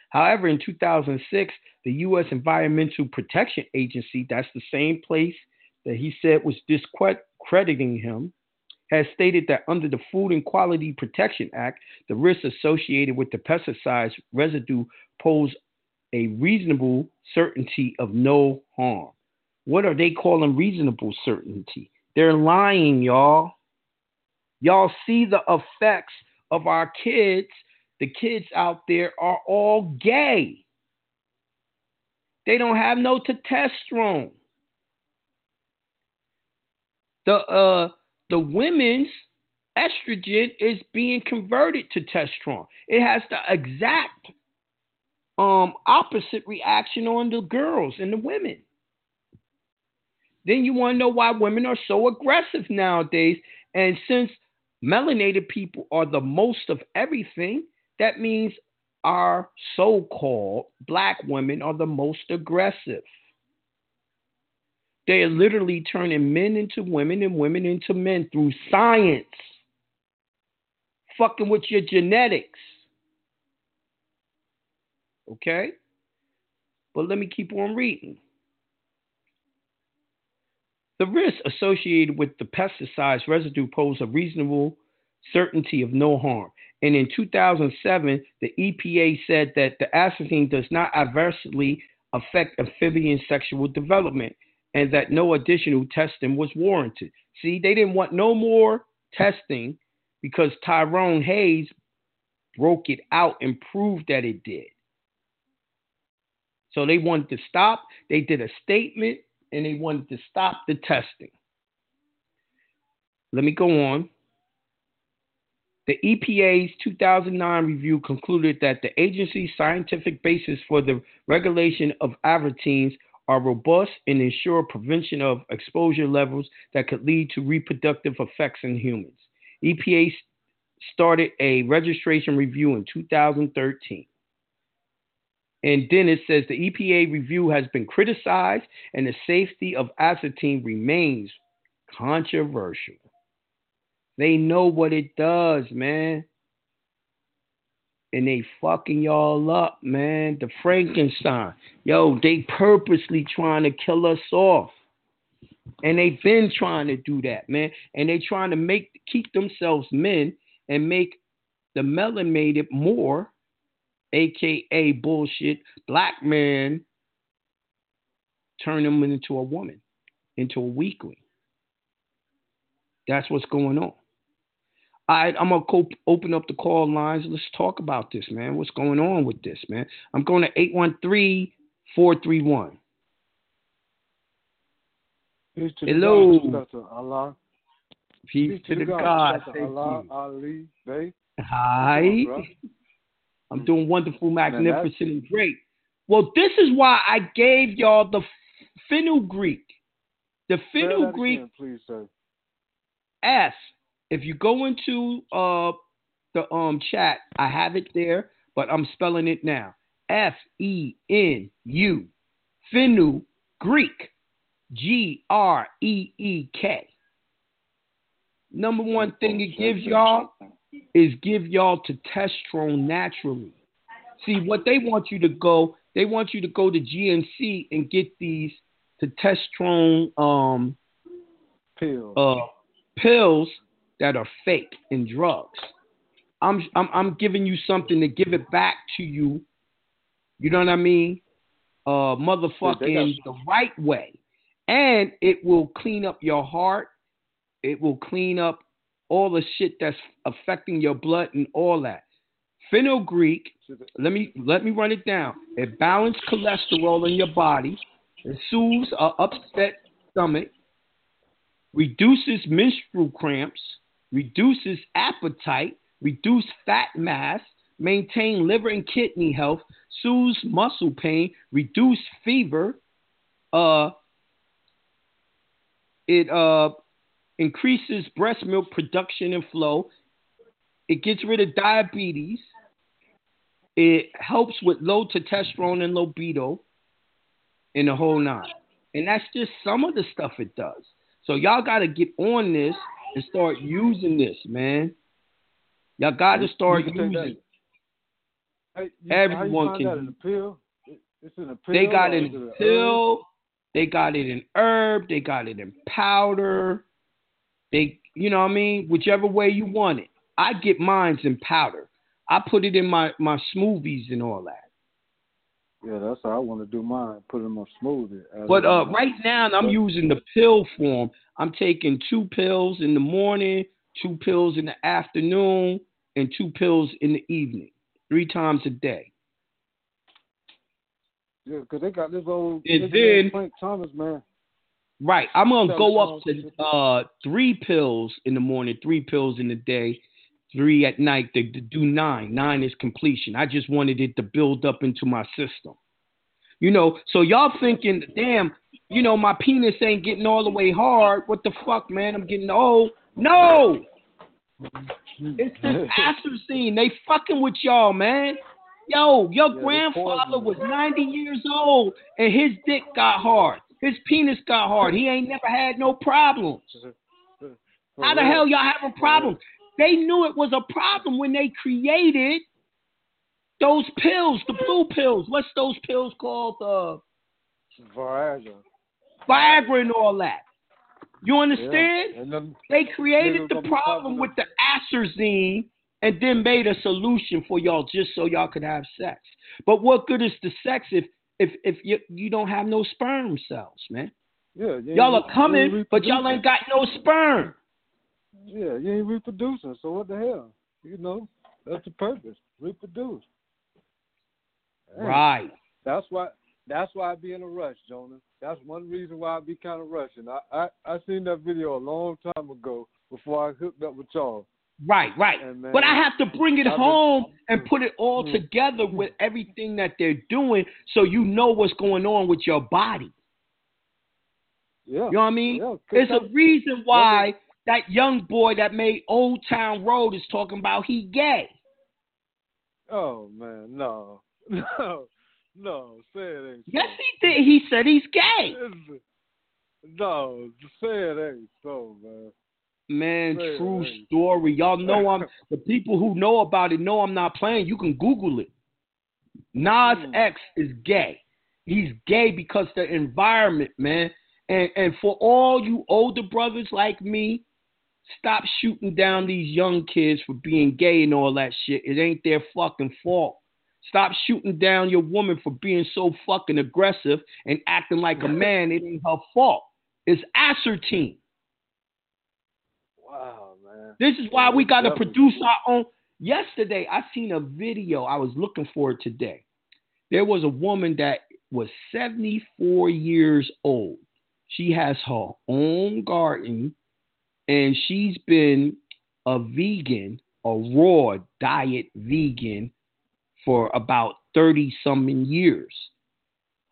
However, in 2006, the U.S. Environmental Protection Agency, that's the same place that he said was discrediting him, has stated that under the Food and Quality Protection Act, the risks associated with the pesticides residue pose a reasonable certainty of no harm. What are they calling reasonable certainty? They're lying, y'all. Y'all see the effects of our kids. The kids out there are all gay. They don't have no testosterone. The women's estrogen is being converted to testosterone. It has the exact opposite reaction on the girls and the women. Then you want to know why women are so aggressive nowadays. And since melanated people are the most of everything, that means our so-called black women are the most aggressive. They are literally turning men into women and women into men through science. Fucking with your genetics. Okay? But let me keep on reading. The risks associated with the pesticides residue pose a reasonable certainty of no harm. And in 2007, the EPA said that the atrazine does not adversely affect amphibian sexual development and that no additional testing was warranted. See, they didn't want no more testing because Tyrone Hayes broke it out and proved that it did. So they wanted to stop. They did a statement and they wanted to stop the testing. Let me go on. The EPA's 2009 review concluded that the agency's scientific basis for the regulation of atrazines are robust and ensure prevention of exposure levels that could lead to reproductive effects in humans. EPA started a registration review in 2013. And then it says the EPA review has been criticized and the safety of atrazine remains controversial. They know what it does, man. And they fucking y'all up, man. The Frankenstein. Yo, they purposely trying to kill us off. And they've been trying to do that, man. And they trying to keep themselves men and make the melanated more, a.k.a. bullshit, black man, turn them into a woman, into a weakling. That's what's going on. All right, I'm going to open up the call lines. Let's talk about this, man. What's going on with this, man? I'm going to 813-431. Peace to Hello. God, Allah. Peace to the God. Thank Allah, you. Ali, Bey. Hi. I'm doing wonderful, magnificent, and great. Well, this is why I gave y'all the Fenugreek. The Fenugreek. Say that again, please, sir. Ask if you go into the chat, I have it there, but I'm spelling it now. F-E-N-U, Fenugreek, G-R-E-E-K. Number one thing it gives y'all is give y'all testosterone naturally. See, what they want you to go to GNC and get these testosterone pills. Pills that are fake and drugs. I'm giving you something to give it back to you. You know what I mean? Motherfucking the right way. And it will clean up your heart. It will clean up all the shit that's affecting your blood and all that. Fenugreek, let me run it down. It balances cholesterol in your body. It soothes an upset stomach. Reduces menstrual cramps, reduces appetite, reduce fat mass, maintain liver and kidney health, soothes muscle pain, reduce fever, it increases breast milk production and flow, it gets rid of diabetes, it helps with low testosterone and libido, and the whole nine. And that's just some of the stuff it does. So y'all got to get on this and start using this, man. Y'all got to start using it. Hey, everyone can. In a pill? It's in a pill. They got it in pill. They got it in herb. They got it in powder. They, you know what I mean? Whichever way you want it. I get mine in powder. I put it in my smoothies and all that. Yeah, that's how I want to do mine. Put them on smoothie. But right now, I'm using the pill form. I'm taking 2 pills in the morning, 2 pills in the afternoon, and 2 pills in the evening, 3 times a day. Yeah, because they got this old Frank Thomas, man. Right. I'm going to go up to 3 pills in the morning, 3 pills in the day. 3 at night to do 9. 9 is completion. I just wanted it to build up into my system. You know, so y'all thinking, damn, you know, my penis ain't getting all the way hard. What the fuck, man? I'm getting old. No! It's this atrazine. They fucking with y'all, man. Yo, your grandfather was 90 years old and his dick got hard. His penis got hard. He ain't never had no problems. How the hell y'all having problems? They knew it was a problem when they created those pills, the blue pills. What's those pills called? Viagra. Viagra and all that. You understand? Yeah. They created the problem with the atrazine and then made a solution for y'all just so y'all could have sex. But what good is the sex if you don't have no sperm cells, man? Yeah, y'all are coming, but y'all ain't got no sperm. Yeah, you ain't reproducing, so what the hell? You know, that's the purpose, reproduce. Hey, right. That's why I be in a rush, Jonah. That's one reason why I be kind of rushing. I seen that video a long time ago before I hooked up with y'all. Right. And, man, but I have to bring it home and put it all together with everything that they're doing so you know what's going on with your body. Yeah. You know what I mean? Yeah, there's a reason why that young boy that made Old Town Road is talking about he gay. Oh, man, no, say it ain't so. Yes, he did. He said he's gay. No, say it ain't so, man. Man, say true story. Y'all know I'm the people who know about it know I'm not playing. You can Google it. Nas X is gay. He's gay because the environment, man. And for all you older brothers like me, stop shooting down these young kids for being gay and all that shit. It ain't their fucking fault. Stop shooting down your woman for being so fucking aggressive and acting like a man. It ain't her fault. It's aspartame. Wow, man. This is why we got to produce our own. Yesterday, I seen a video. I was looking for it today. There was a woman that was 74 years old. She has her own garden, and she's been a vegan, a raw diet vegan, for about 30-something years.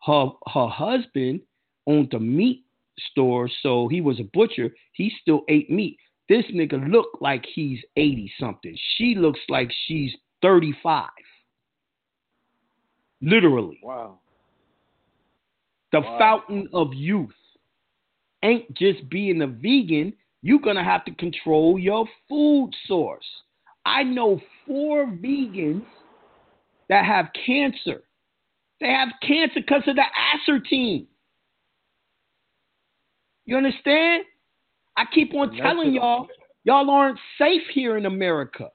Her husband owned a meat store, so he was a butcher. He still ate meat. This nigga looked like he's 80-something. She looks like she's 35. Literally. Wow. The fountain of youth. Ain't just being a vegan. You're going to have to control your food source. I know 4 vegans that have cancer. They have cancer because of the aspartame. You understand? I keep on telling y'all aren't safe here in America.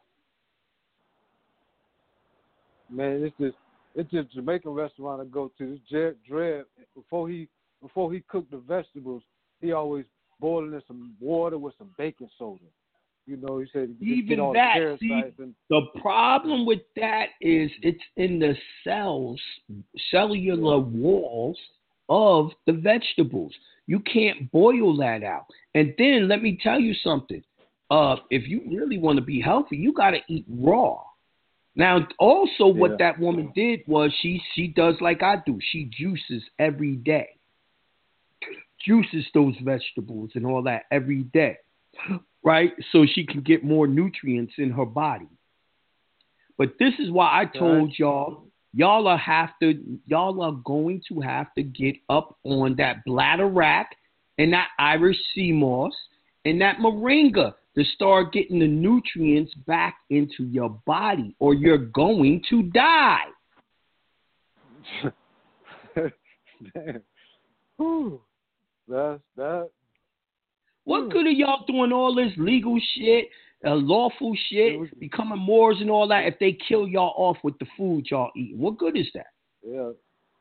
Man, it's this Jamaican restaurant I go to. Jared Dredd, before he cooked the vegetables, he always boiled in some water with some baking soda. You know, he said even all that. The problem with that is it's in the cellular walls of the vegetables. You can't boil that out. And then let me tell you something. If you really want to be healthy, you got to eat raw. Now, also what that woman did was she does like I do. She juices every day. Juices those vegetables and all that every day, right? So she can get more nutrients in her body. But this is why I told y'all are going to have to get up on that bladder rack and that Irish sea moss and that moringa to start getting the nutrients back into your body, or you're going to die. Man. Whew. That's that. What good are y'all doing all this legal shit, lawful shit, becoming Moors and all that if they kill y'all off with the food y'all eating? What good is that?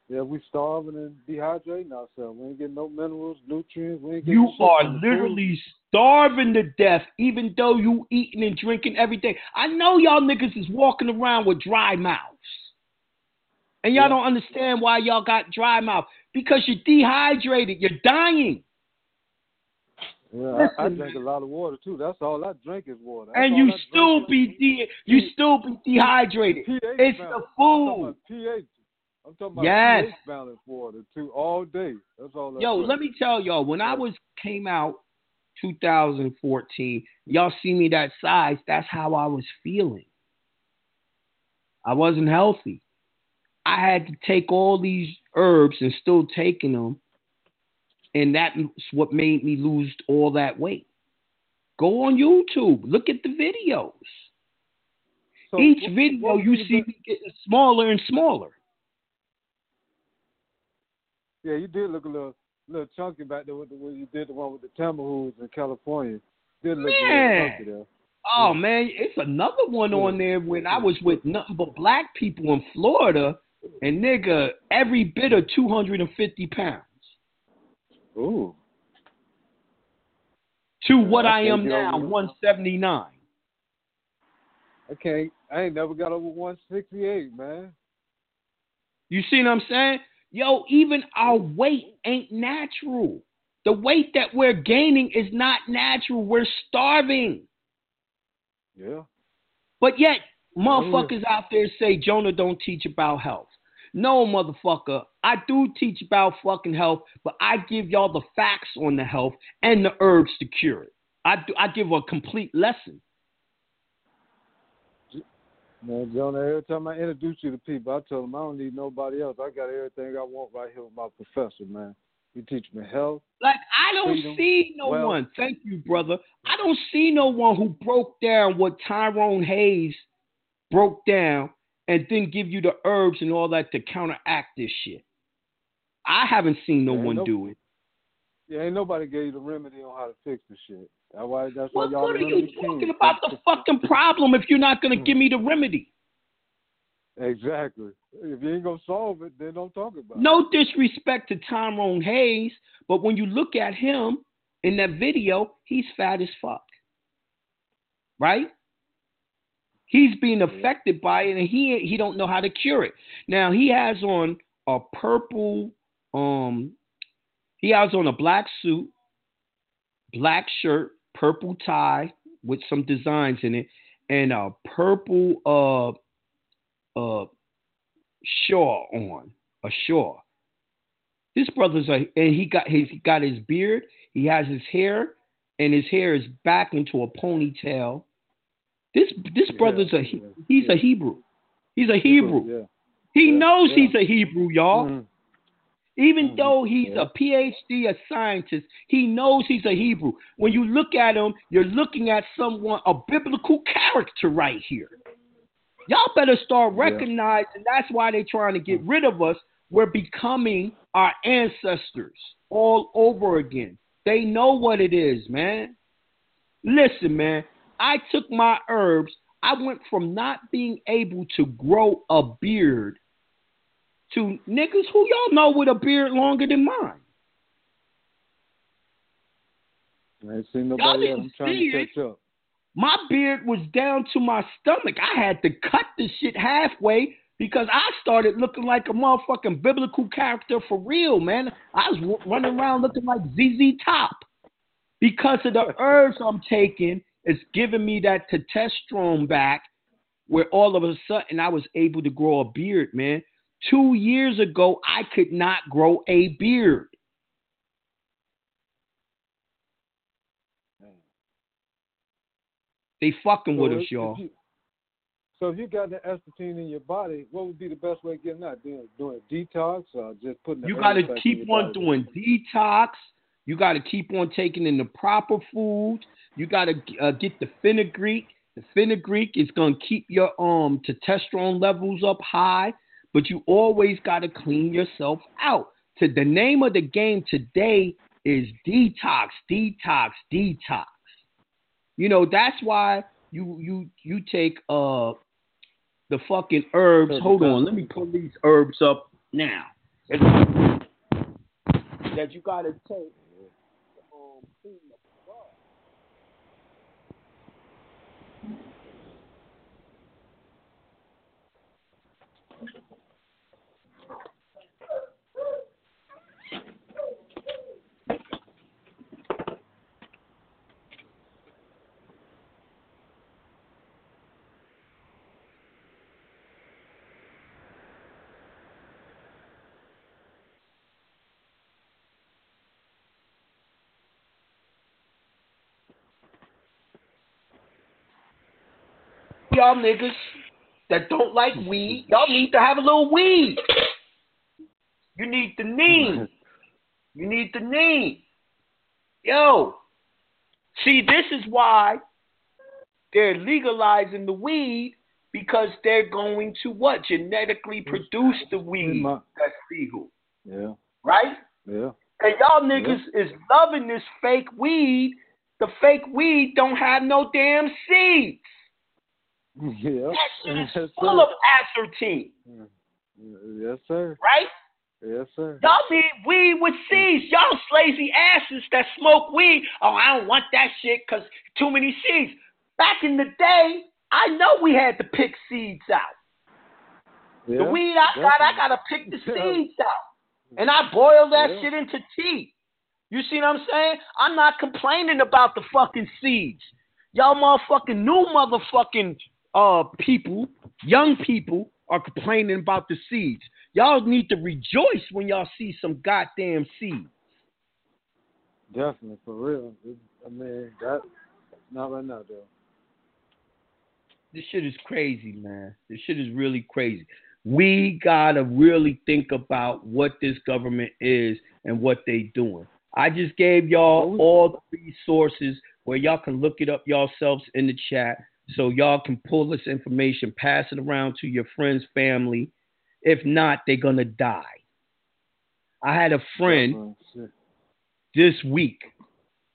Yeah, we starving and dehydrating ourselves. We ain't getting no minerals, nutrients. We ain't getting you are literally starving to death, even though you eating and drinking every day. I know y'all niggas is walking around with dry mouths. And y'all don't understand why y'all got dry mouth. Because you're dehydrated. You're dying. Yeah, I drink a lot of water, too. That's all I drink is water. That's and you still be dehydrated. It's balance. The food. I'm talking about pH balanced water, too, all day. That's all I drink. Let me tell y'all. When I came out 2014, y'all see me that size. That's how I was feeling. I wasn't healthy. I had to take all these herbs and still taking them, and that's what made me lose all that weight. Go on YouTube. Look at the videos. So Each video you see me getting smaller and smaller. Yeah, you did look a little. little chunky back there with the, when you did the one with the Tamahus in California. Did look really chunky there. Oh, man, it's another one on there when I was with nothing but black people in Florida, and, nigga, every bit of 250 pounds. Ooh. To what I am now, 179. Okay, I ain't never got over 168, man. You see what I'm saying? Yo, even our weight ain't natural. The weight that we're gaining is not natural. We're starving. Yeah. But yet, motherfuckers out there say, Jonah don't teach about health. No, motherfucker. I do teach about fucking health, but I give y'all the facts on the health and the herbs to cure it. I give a complete lesson. Man, Jonah, every time I introduce you to people, I tell them I don't need nobody else. I got everything I want right here with my professor, man. You teach me health. Like, I don't see no one. Thank you, brother. I don't see no one who broke down what Tyrone Hayes broke down and then give you the herbs and all that to counteract this shit. I haven't seen no one do it. Yeah, ain't nobody gave you the remedy on how to fix the shit. That's why y'all what are you talking about the fucking problem if you're not going to give me the remedy? Exactly. If you ain't going to solve it, then don't talk about it. No disrespect to Tyrone Hayes, but when you look at him in that video, he's fat as fuck. Right? He's being affected by it, and he don't know how to cure it. Now, he has on a purple, he has on a black suit, black shirt, purple tie with some designs in it, and a purple, shawl on a shawl. This brother's and he got his beard. He has his hair, and his hair is back into a ponytail. This brother's a Hebrew. He's a Hebrew. Yeah. He knows he's a Hebrew, y'all. Mm-hmm. Even though he's a PhD, a scientist, he knows he's a Hebrew. When you look at him, you're looking at someone, a biblical character right here. Y'all better start recognizing that's why they're trying to get rid of us. We're becoming our ancestors all over again. They know what it is, man. Listen, man, I took my herbs. I went from not being able to grow a beard to niggas who y'all know with a beard longer than mine. I ain't seen nobody else trying to catch up. My beard was down to my stomach. I had to cut this shit halfway because I started looking like a motherfucking biblical character for real, man. I was running around looking like ZZ Top because of the herbs I'm taking. It's giving me that testosterone back where all of a sudden I was able to grow a beard, man. 2 years ago, I could not grow a beard. They fucking with us, y'all. So if you got the aspartame in your body, what would be the best way of getting out? Doing detox or just putting the detox. You got to keep on taking in the proper food. You got to get the fenugreek. The fenugreek is going to keep your testosterone levels up high, but you always got to clean yourself out. To the name of the game today is detox, detox, detox. You know, that's why you take the fucking herbs. Hold on, let me pull these herbs up now. That you gotta take to clean the blood. Y'all niggas that don't like weed, y'all need to have a little weed. You need the neem. You need the neem. Yo. See, this is why they're legalizing the weed because they're going to what? Genetically produce the weed that's legal. Yeah. Right? Yeah. And y'all niggas is loving this fake weed. The fake weed don't have no damn seeds. Yeah. That shit is full of aspartame. Yes, sir. Right? Yes, sir. Y'all need weed with seeds. Y'all lazy asses that smoke weed. Oh, I don't want that shit because too many seeds. Back in the day, I know we had to pick seeds out. Yeah, the weed I got, I got to pick the seeds out. And I boil that shit into tea. You see what I'm saying? I'm not complaining about the fucking seeds. Y'all motherfucking new motherfucking people, young people, are complaining about the seeds. Y'all need to rejoice when y'all see some goddamn seeds. Definitely, for real. I mean, that, not right now, though. This shit is crazy, man. This shit is really crazy. We gotta really think about what this government is and what they doing. I just gave y'all all the resources where y'all can look it up yourselves in the chat. So y'all can pull this information, pass it around to your friends, family. If not, they're going to die. I had a friend this week.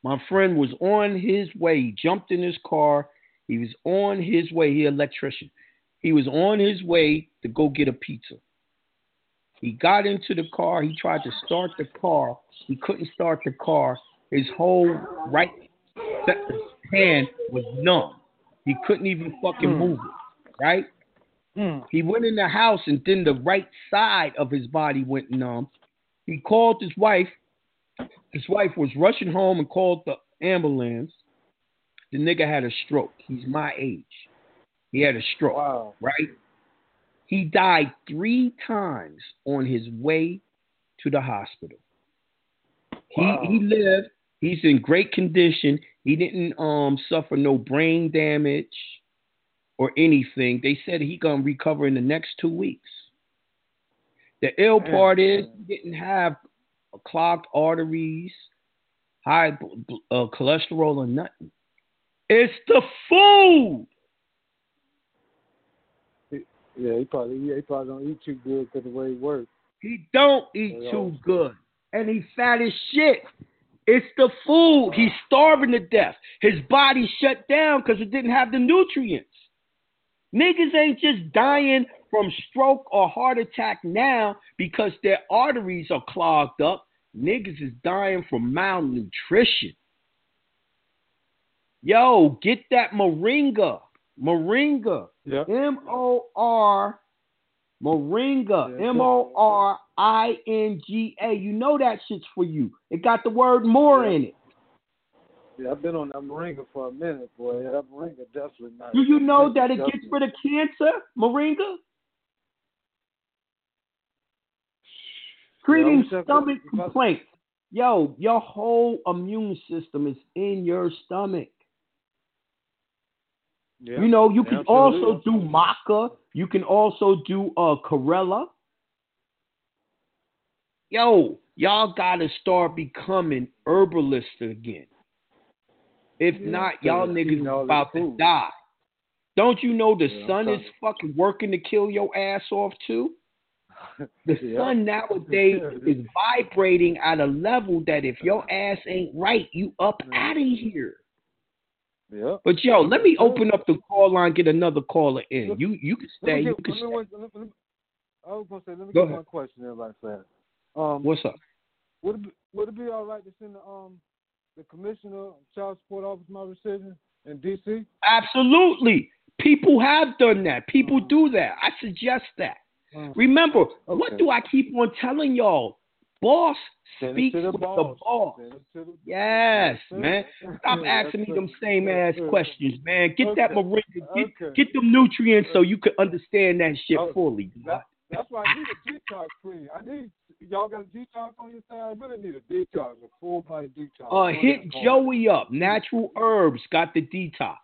My friend was on his way. He jumped in his car. He was on his way. He's an electrician. He was on his way to go get a pizza. He got into the car. He tried to start the car. He couldn't start the car. His whole right hand was numb. He couldn't even fucking move it, right? He went in the house and then the right side of his body went numb. He called his wife. His wife was rushing home and called the ambulance. The nigga had a stroke. He's my age. He had a stroke, right? He died 3 times on his way to the hospital. Wow. He lived. He's in great condition. He didn't suffer no brain damage or anything. They said he gonna recover in the next 2 weeks. The ill part is he didn't have clogged arteries, high cholesterol, or nothing. It's the food. Yeah, he probably don't eat too good because the way he works. He don't eat too good, and he fat as shit. It's the food. He's starving to death. His body shut down because it didn't have the nutrients. Niggas ain't just dying from stroke or heart attack now because their arteries are clogged up. Niggas is dying from malnutrition. Yo, get that moringa. Moringa. Yep. M-O-R. Moringa, yeah, M-O-R-I-N-G-A. You know that shit's for you. It got the word more in it. Yeah, I've been on that moringa for a minute, boy. That moringa definitely not. Do you know that it gets rid of cancer, moringa? Treating stomach complaints. Yo, your whole immune system is in your stomach. Yeah, you know, you can also do maca. You can also do Corella. Yo, y'all got to start becoming herbalists again. If not, y'all niggas are about to die. Don't you know the sun is fucking working to kill your ass off too? The sun nowadays is vibrating at a level that if your ass ain't right, you up out of here. Yep. But yo, let me open up the call line, get another caller in. You can stay. I was gonna say, let me get one question in like that. What's up? Would it be all right to send the commissioner of child support office my rescission in DC? Absolutely. People have done that. People do that. I suggest that. Remember, what do I keep on telling y'all? Boss speaks with the boss. Yes, man. Stop asking me them same ass questions, man. Get that moringa. Get them nutrients so you can understand that shit fully. That's why I need a detox free. Y'all got a detox on your side? I really need a detox, a full body detox. Hit Joey up. Natural Herbs got the detox.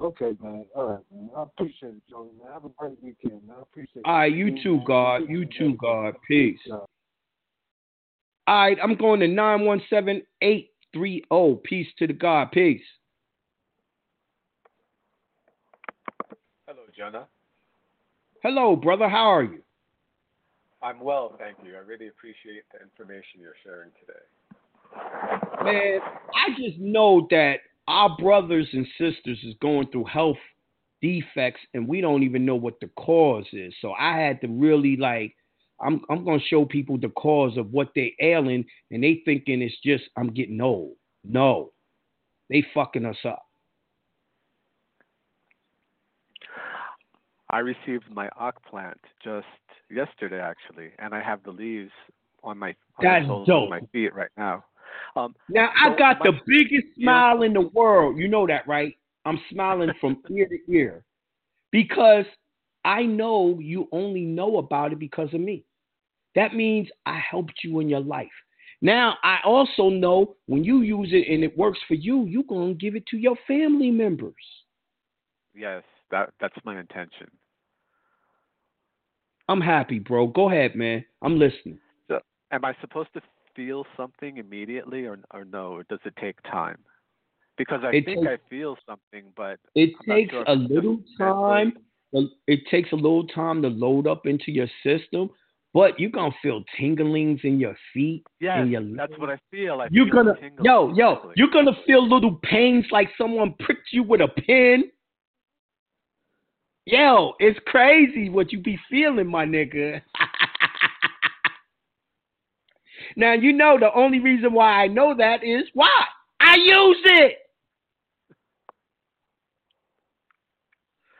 Okay, man. All right, man. I appreciate it, Joey, man. Have a great weekend, man. I appreciate it. All right, you too, God. You too, God. Peace. All right, I'm going to 917830. Peace to the God. Peace. Hello, Jonah. Hello, brother. How are you? I'm well, thank you. I really appreciate the information you're sharing today. Man, I just know that our brothers and sisters is going through health defects, and we don't even know what the cause is. So I had to really, like, I'm going to show people the cause of what they're ailing, and they thinking it's just, I'm getting old. No, they fucking us up. I received my oak plant just yesterday, actually, and I have the leaves on my soles of my feet right now. Now, I got the biggest smile in the world. You know that, right? I'm smiling from ear to ear because I know you only know about it because of me. That means I helped you in your life. Now, I also know when you use it and it works for you, you're going to give it to your family members. Yes, that's my intention. I'm happy, bro. Go ahead, man. I'm listening. So, am I supposed to feel something immediately or no? Or does it take time? Because I feel something, but it takes a little time to load up into your system, but you're going to feel tinglings in your feet. Yeah, that's what I feel. You're going to feel little pains like someone pricked you with a pin. Yo, it's crazy what you be feeling, my nigga. Now, you know the only reason why I know that is why I use it.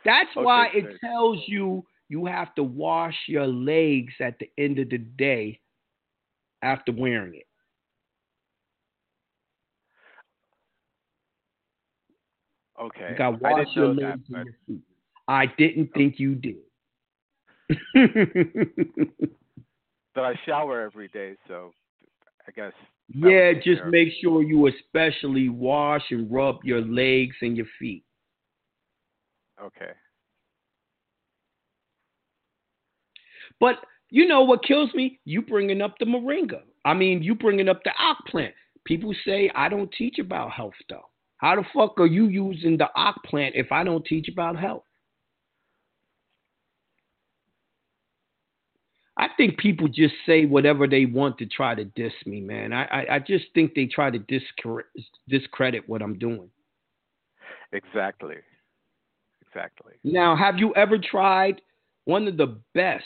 That's why it tells you have to wash your legs at the end of the day after wearing it. Okay. You gotta wash your legs and your feet. I didn't think you did. But I shower every day, so I guess. Yeah, just make sure you especially wash and rub your legs and your feet. Okay. But you know what kills me? You bringing up the moringa. I mean, you bringing up the oak plant. People say I don't teach about health, though. How the fuck are you using the oak plant if I don't teach about health? I think people just say whatever they want to try to diss me, man. I just think they try to discredit what I'm doing. Exactly. Now, have you ever tried one of the best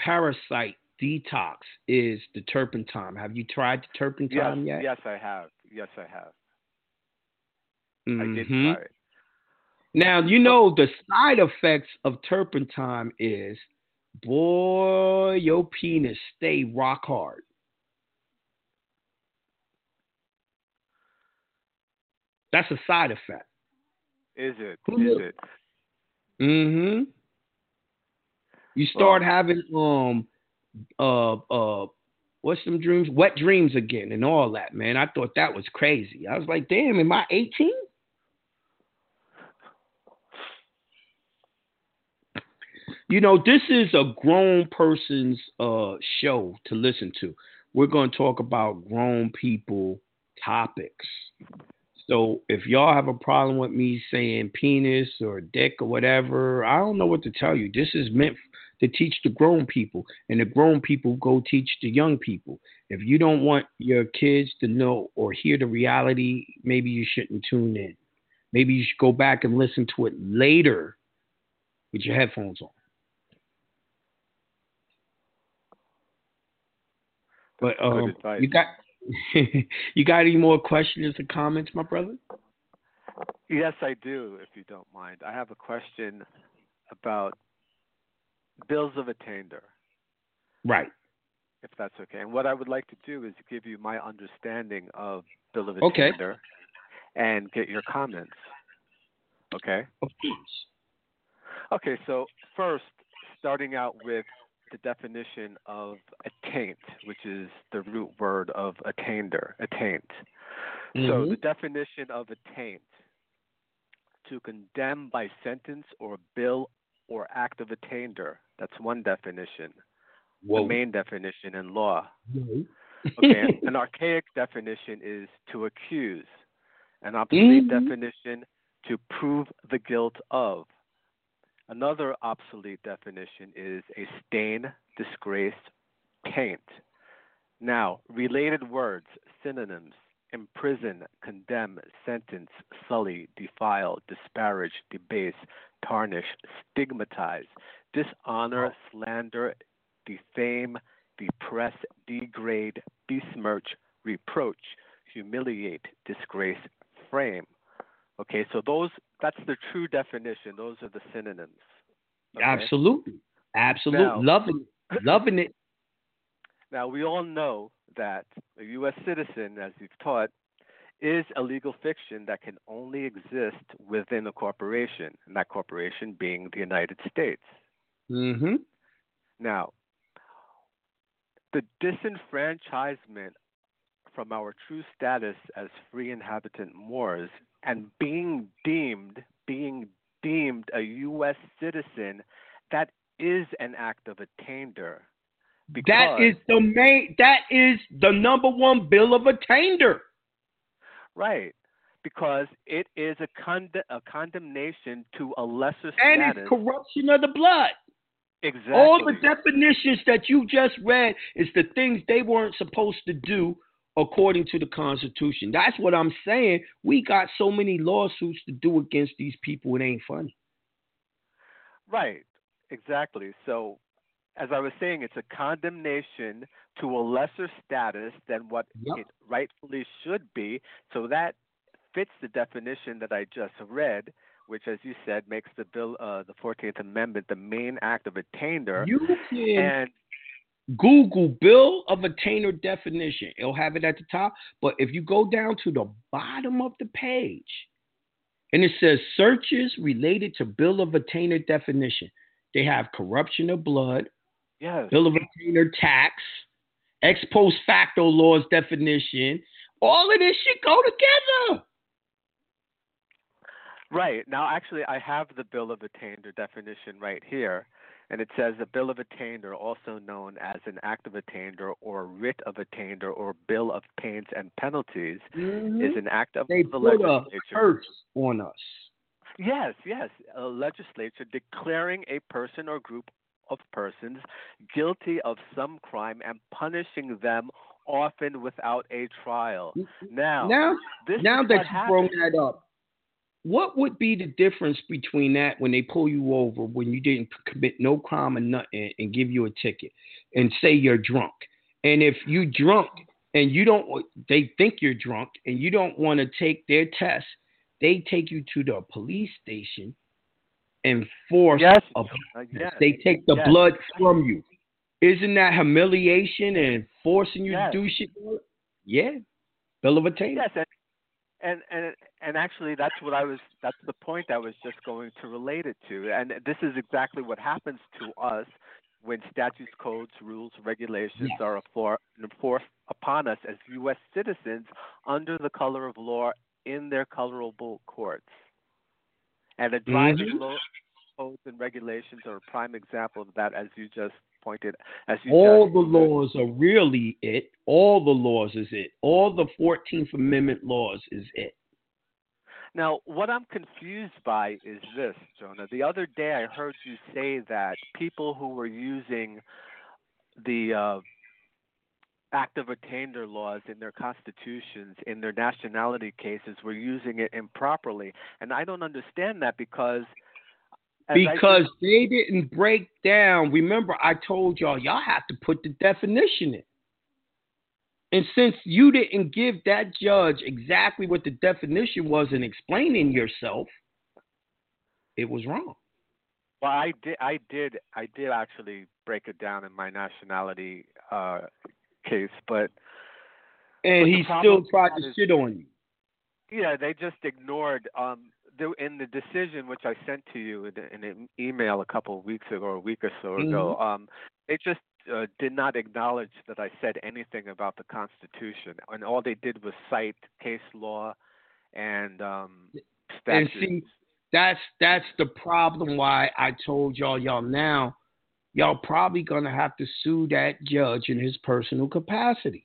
parasite detox is the turpentine? Have you tried the turpentine yet? Yes, I have. Mm-hmm. I did try it. Now, you know the side effects of turpentine is, boy, your penis stay rock hard. That's a side effect. Is it? Is it? Mm-hmm. You start having what's them dreams? Wet dreams again and all that, man. I thought that was crazy. I was like, damn, am I 18? You know, this is a grown person's show to listen to. We're going to talk about grown people topics. So if y'all have a problem with me saying penis or dick or whatever, I don't know what to tell you. This is meant to teach the grown people, and the grown people go teach the young people. If you don't want your kids to know or hear the reality, maybe you shouldn't tune in. Maybe you should go back and listen to it later with your headphones on. But you got any more questions or comments, my brother? Yes, I do, if you don't mind. I have a question about bills of attainder. Right. If that's okay. And what I would like to do is give you my understanding of bill of attainder and get your comments. Okay? Of course. Okay, so first, starting out with the definition of attaint, which is the root word of attainder, attaint. Mm-hmm. So the definition of attaint, to condemn by sentence or bill or act of attainder. That's one definition. Whoa. The main definition in law. Mm-hmm. Okay. An archaic definition is to accuse. An obsolete definition, to prove the guilt of. Another obsolete definition is a stain, disgrace, taint. Now, related words, synonyms: imprison, condemn, sentence, sully, defile, disparage, debase, tarnish, stigmatize, dishonor, slander, defame, depress, degrade, besmirch, reproach, humiliate, disgrace, frame. Okay, so that's the true definition. Those are the synonyms. Okay? Absolutely. Now, loving it. Now, we all know that a U.S. citizen, as you've taught, is a legal fiction that can only exist within a corporation, and that corporation being the United States. Mm-hmm. Now, the disenfranchisement from our true status as free inhabitant Moors and being deemed a U.S. citizen, that is an act of attainder. That is the number one bill of attainder. Right. Because it is a condemnation to a lesser status. And it's corruption of the blood. Exactly. All the definitions that you just read is the things they weren't supposed to do according to the Constitution. That's what I'm saying. We got so many lawsuits to do against these people. It ain't funny. Right. Exactly. So, as I was saying, it's a condemnation to a lesser status than what it rightfully should be. So that fits the definition that I just read, which, as you said, makes the bill, the 14th Amendment, the main act of attainder. You can Google bill of attainder definition. It'll have it at the top. But if you go down to the bottom of the page, and it says searches related to bill of attainder definition, they have corruption of blood. Yes. Bill of attainder tax, ex post facto laws definition, all of this should go together. Right. Now, actually, I have the bill of attainder definition right here, and it says the bill of attainder, also known as an act of attainder or writ of attainder or bill of pains and penalties, is an act of the legislature. They put a curse on us. Yes. A legislature declaring a person or group of persons guilty of some crime and punishing them, often without a trial. Now that you brought that up, what would be the difference between that when they pull you over when you didn't commit no crime or nothing and give you a ticket and say you're drunk? And if you drunk and they think you're drunk and you don't want to take their test, they take you to the police station and force they take the blood from you. Isn't that humiliation and forcing you to do shit? Yeah. Bill of attainder. Yes, and actually that's the point I was just going to relate it to. And this is exactly what happens to us when statutes, codes, rules, regulations are enforced upon us as U.S. citizens under the color of law in their colorable courts. And the driving laws, codes, and regulations are a prime example of that, as you just pointed. Laws are really it. All the laws is it. All the 14th Amendment laws is it. Now, what I'm confused by is this, Jonah. The other day I heard you say that people who were using the act of attainder laws in their constitutions, in their nationality cases, were using it improperly. And I don't understand that because they didn't break down. Remember, I told y'all have to put the definition in. And since you didn't give that judge exactly what the definition was in explaining yourself, it was wrong. Well, I did actually break it down in my nationality case, but he still tried to shit on you. Yeah, they just ignored. In the decision, which I sent to you in an email a week or so ago, they just did not acknowledge that I said anything about the Constitution, and all they did was cite case law and statutes. And see, that's the problem. Why I told y'all now, y'all probably gonna have to sue that judge in his personal capacity.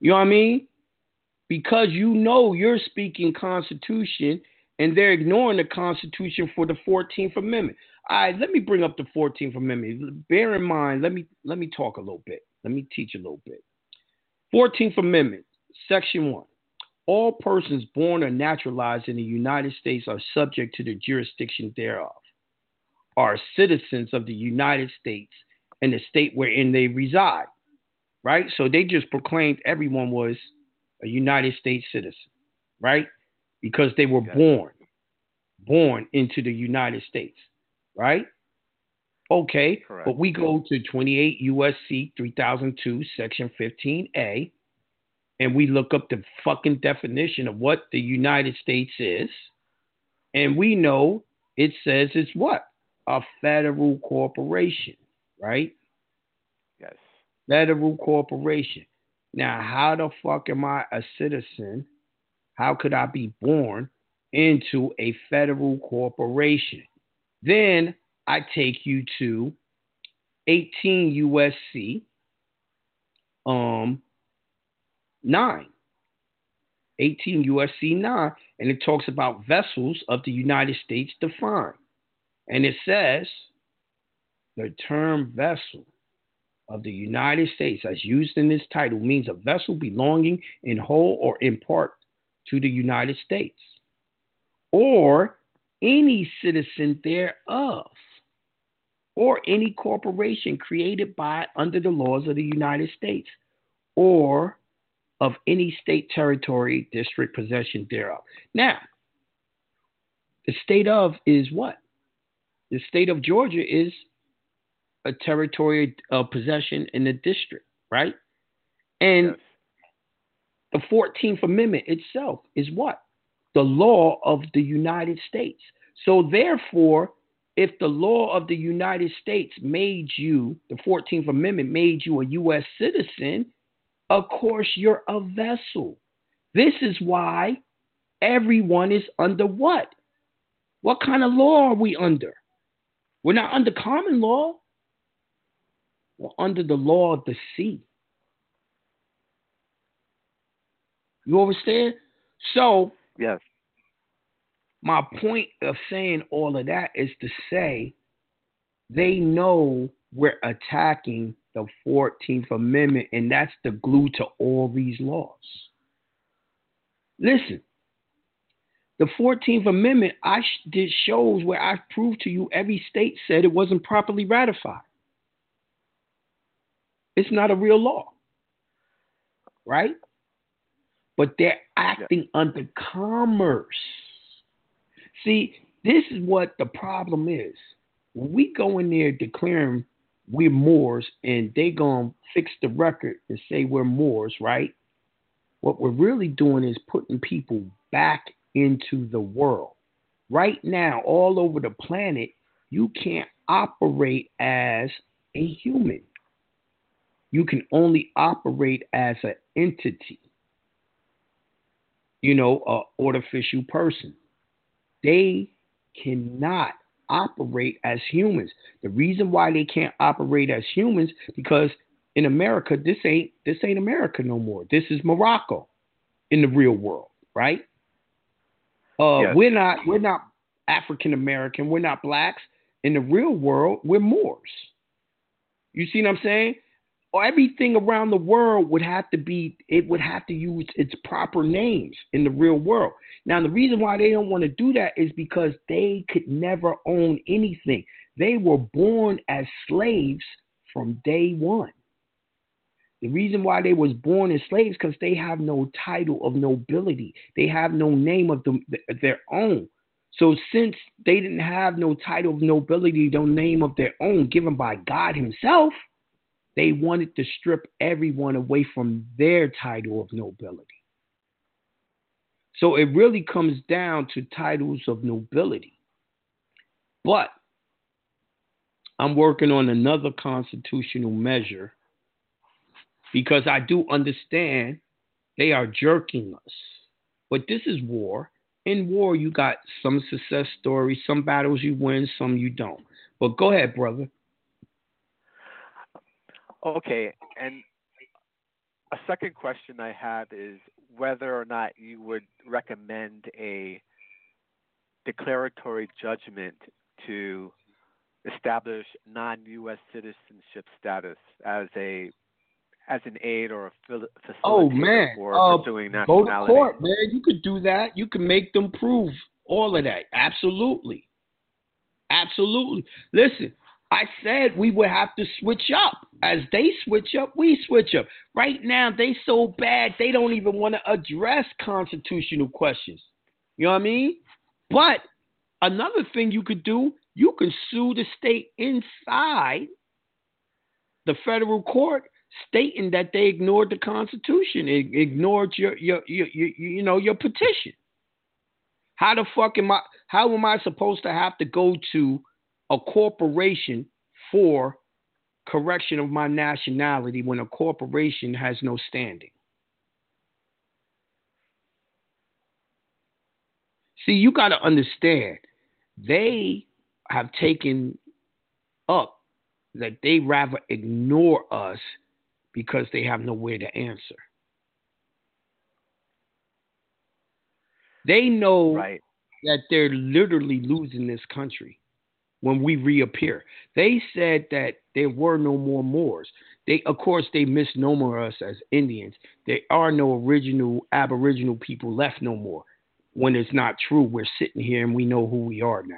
You know what I mean? Because you know you're speaking Constitution and they're ignoring the Constitution for the 14th Amendment. All right, let me bring up the 14th Amendment. Bear in mind, let me talk a little bit. Let me teach a little bit. 14th Amendment, Section 1. All persons born or naturalized in the United States are subject to the jurisdiction thereof, are citizens of the United States and the state wherein they reside, right? So they just proclaimed everyone was a United States citizen, right? Because they were born into the United States, right? Okay, correct. But we go to 28 U.S.C. 3002, Section 15A, and we look up the fucking definition of what the United States is, and we know it says it's what? A federal corporation, right? Yes. Federal corporation. Now, how the fuck am I a citizen? How could I be born into a federal corporation? Then I take you to 18 U.S.C. 9. 18 U.S.C. 9, and it talks about vessels of the United States defined. And it says the term vessel of the United States as used in this title means a vessel belonging in whole or in part to the United States or any citizen thereof or any corporation created by under the laws of the United States or of any state, territory, district, possession thereof. Now, the state of is what? The state of Georgia is a territory of possession in the district, right? And the 14th Amendment itself is what? The law of the United States. So therefore, if the law of the United States made you, the 14th Amendment made you a U.S. citizen, of course you're a vessel. This is why everyone is under what? What kind of law are we under? We're not under common law. We're under the law of the sea. You understand? So, yes. My point of saying all of that is to say they know we're attacking the 14th Amendment, and that's the glue to all these laws. Listen. The 14th Amendment, I did shows where I proved to you every state said it wasn't properly ratified. It's not a real law, right? But they're acting under commerce. See, this is what the problem is. When we go in there declaring we're Moors and they going to fix the record and say we're Moors, right? What we're really doing is putting people back into the world. Right now, all over the planet, you can't operate as a human. You can only operate as an entity, you know, an artificial person. They cannot operate as humans. The reason why they can't operate as humans, because in America, this ain't America no more. This is Morocco in the real world, right? Yes. We're not African American. We're not blacks. In the real world, we're Moors. You see what I'm saying? Or everything around the world would have to use its proper names in the real world. Now, the reason why they don't want to do that is because they could never own anything. They were born as slaves from day one. The reason why they was born as slaves because they have no title of nobility. They have no name of their own. So since they didn't have no title of nobility, no name of their own given by God himself, they wanted to strip everyone away from their title of nobility. So it really comes down to titles of nobility. But I'm working on another constitutional measure, because I do understand they are jerking us. But this is war. In war, you got some success stories, some battles you win, some you don't. But go ahead, brother. Okay. And a second question I have is whether or not you would recommend a declaratory judgment to establish non-U.S. citizenship status as a as an aid or a facilitator for pursuing nationality. Go to court, man. You could do that. You can make them prove all of that. Absolutely. Absolutely. Listen, I said we would have to switch up. As they switch up, we switch up. Right now, they so bad, they don't even want to address constitutional questions. You know what I mean? But another thing you could do, you can sue the state inside the federal court, stating that they ignored the Constitution, ignored your petition. How the fuck am I? How am I supposed to have to go to a corporation for correction of my nationality when a corporation has no standing? See, you got to understand, they have taken up that they rather ignore us because they have nowhere to answer. They know that they're literally losing this country when we reappear. They said that there were no more Moors. They, of course, they misnomer us as Indians. There are no original Aboriginal people left no more. When it's not true, we're sitting here and we know who we are now.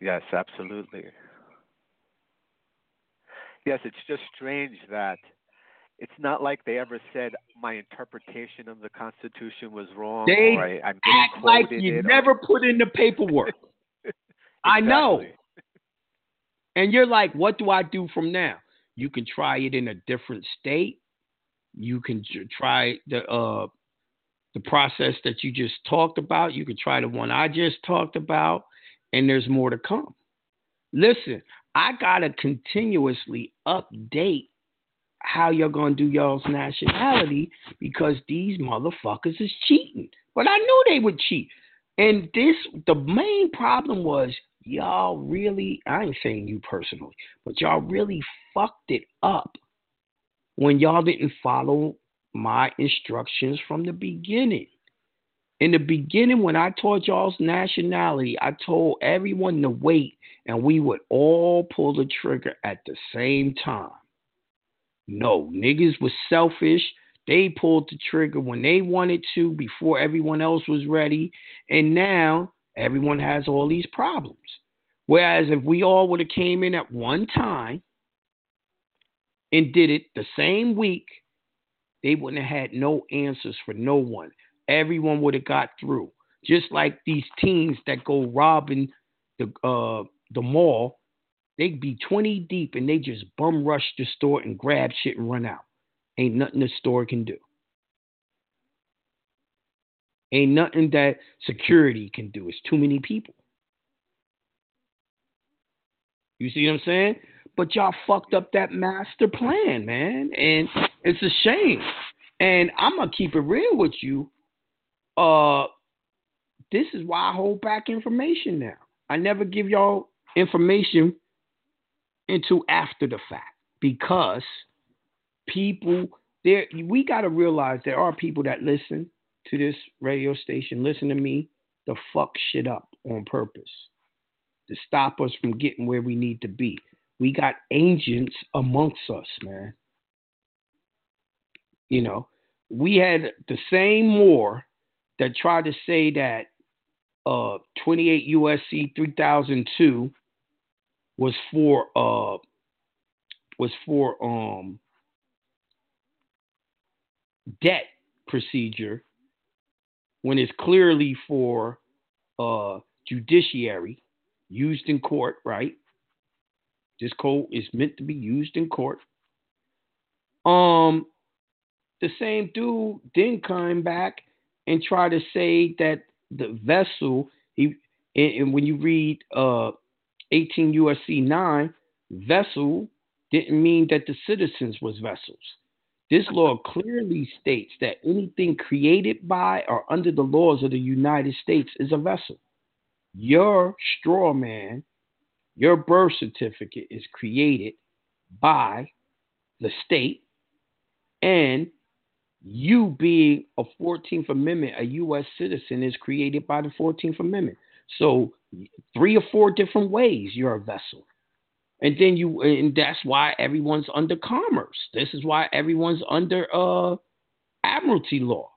Yes, absolutely. Yes, it's just strange that it's not like they ever said my interpretation of the Constitution was wrong. They act like you never put in the paperwork. I know. And you're like, what do I do from now? You can try it in a different state. You can try the process that you just talked about. You can try the one I just talked about. And there's more to come. Listen, I got to continuously update how you're going to do y'all's nationality because these motherfuckers is cheating. But I knew they would cheat. And this, the main problem was y'all really, I ain't saying you personally, but y'all really fucked it up when y'all didn't follow my instructions from the beginning. In the beginning, when I taught y'all's nationality, I told everyone to wait, and we would all pull the trigger at the same time. No, niggas was selfish. They pulled the trigger when they wanted to before everyone else was ready, and now everyone has all these problems. Whereas if we all would have came in at one time and did it the same week, they wouldn't have had no answers for no one. Everyone would have got through. Just like these teens that go robbing the mall, they'd be 20 deep and they just bum rush the store and grab shit and run out. Ain't nothing the store can do. Ain't nothing that security can do. It's too many people. You see what I'm saying? But y'all fucked up that master plan, man. And it's a shame. And I'm going to keep it real with you. This is why I hold back information now. I never give y'all information until after the fact because people there. We got to realize there are people that listen to this radio station, listen to me, to fuck shit up on purpose to stop us from getting where we need to be. We got agents amongst us, man. You know, we had the same Moor that tried to say that 28 U.S.C. 3002 was for debt procedure when it's clearly for judiciary used in court, right? This code is meant to be used in court. The same dude then came back and try to say that the vessel, and when you read 18 U.S.C. 9, vessel didn't mean that the citizens was vessels. This law clearly states that anything created by or under the laws of the United States is a vessel. Your straw man, your birth certificate is created by the state. And you being a 14th Amendment, a U.S. citizen, is created by the 14th Amendment. So 3 or 4 different ways you're a vessel. And then that's why everyone's under commerce. This is why everyone's under admiralty law,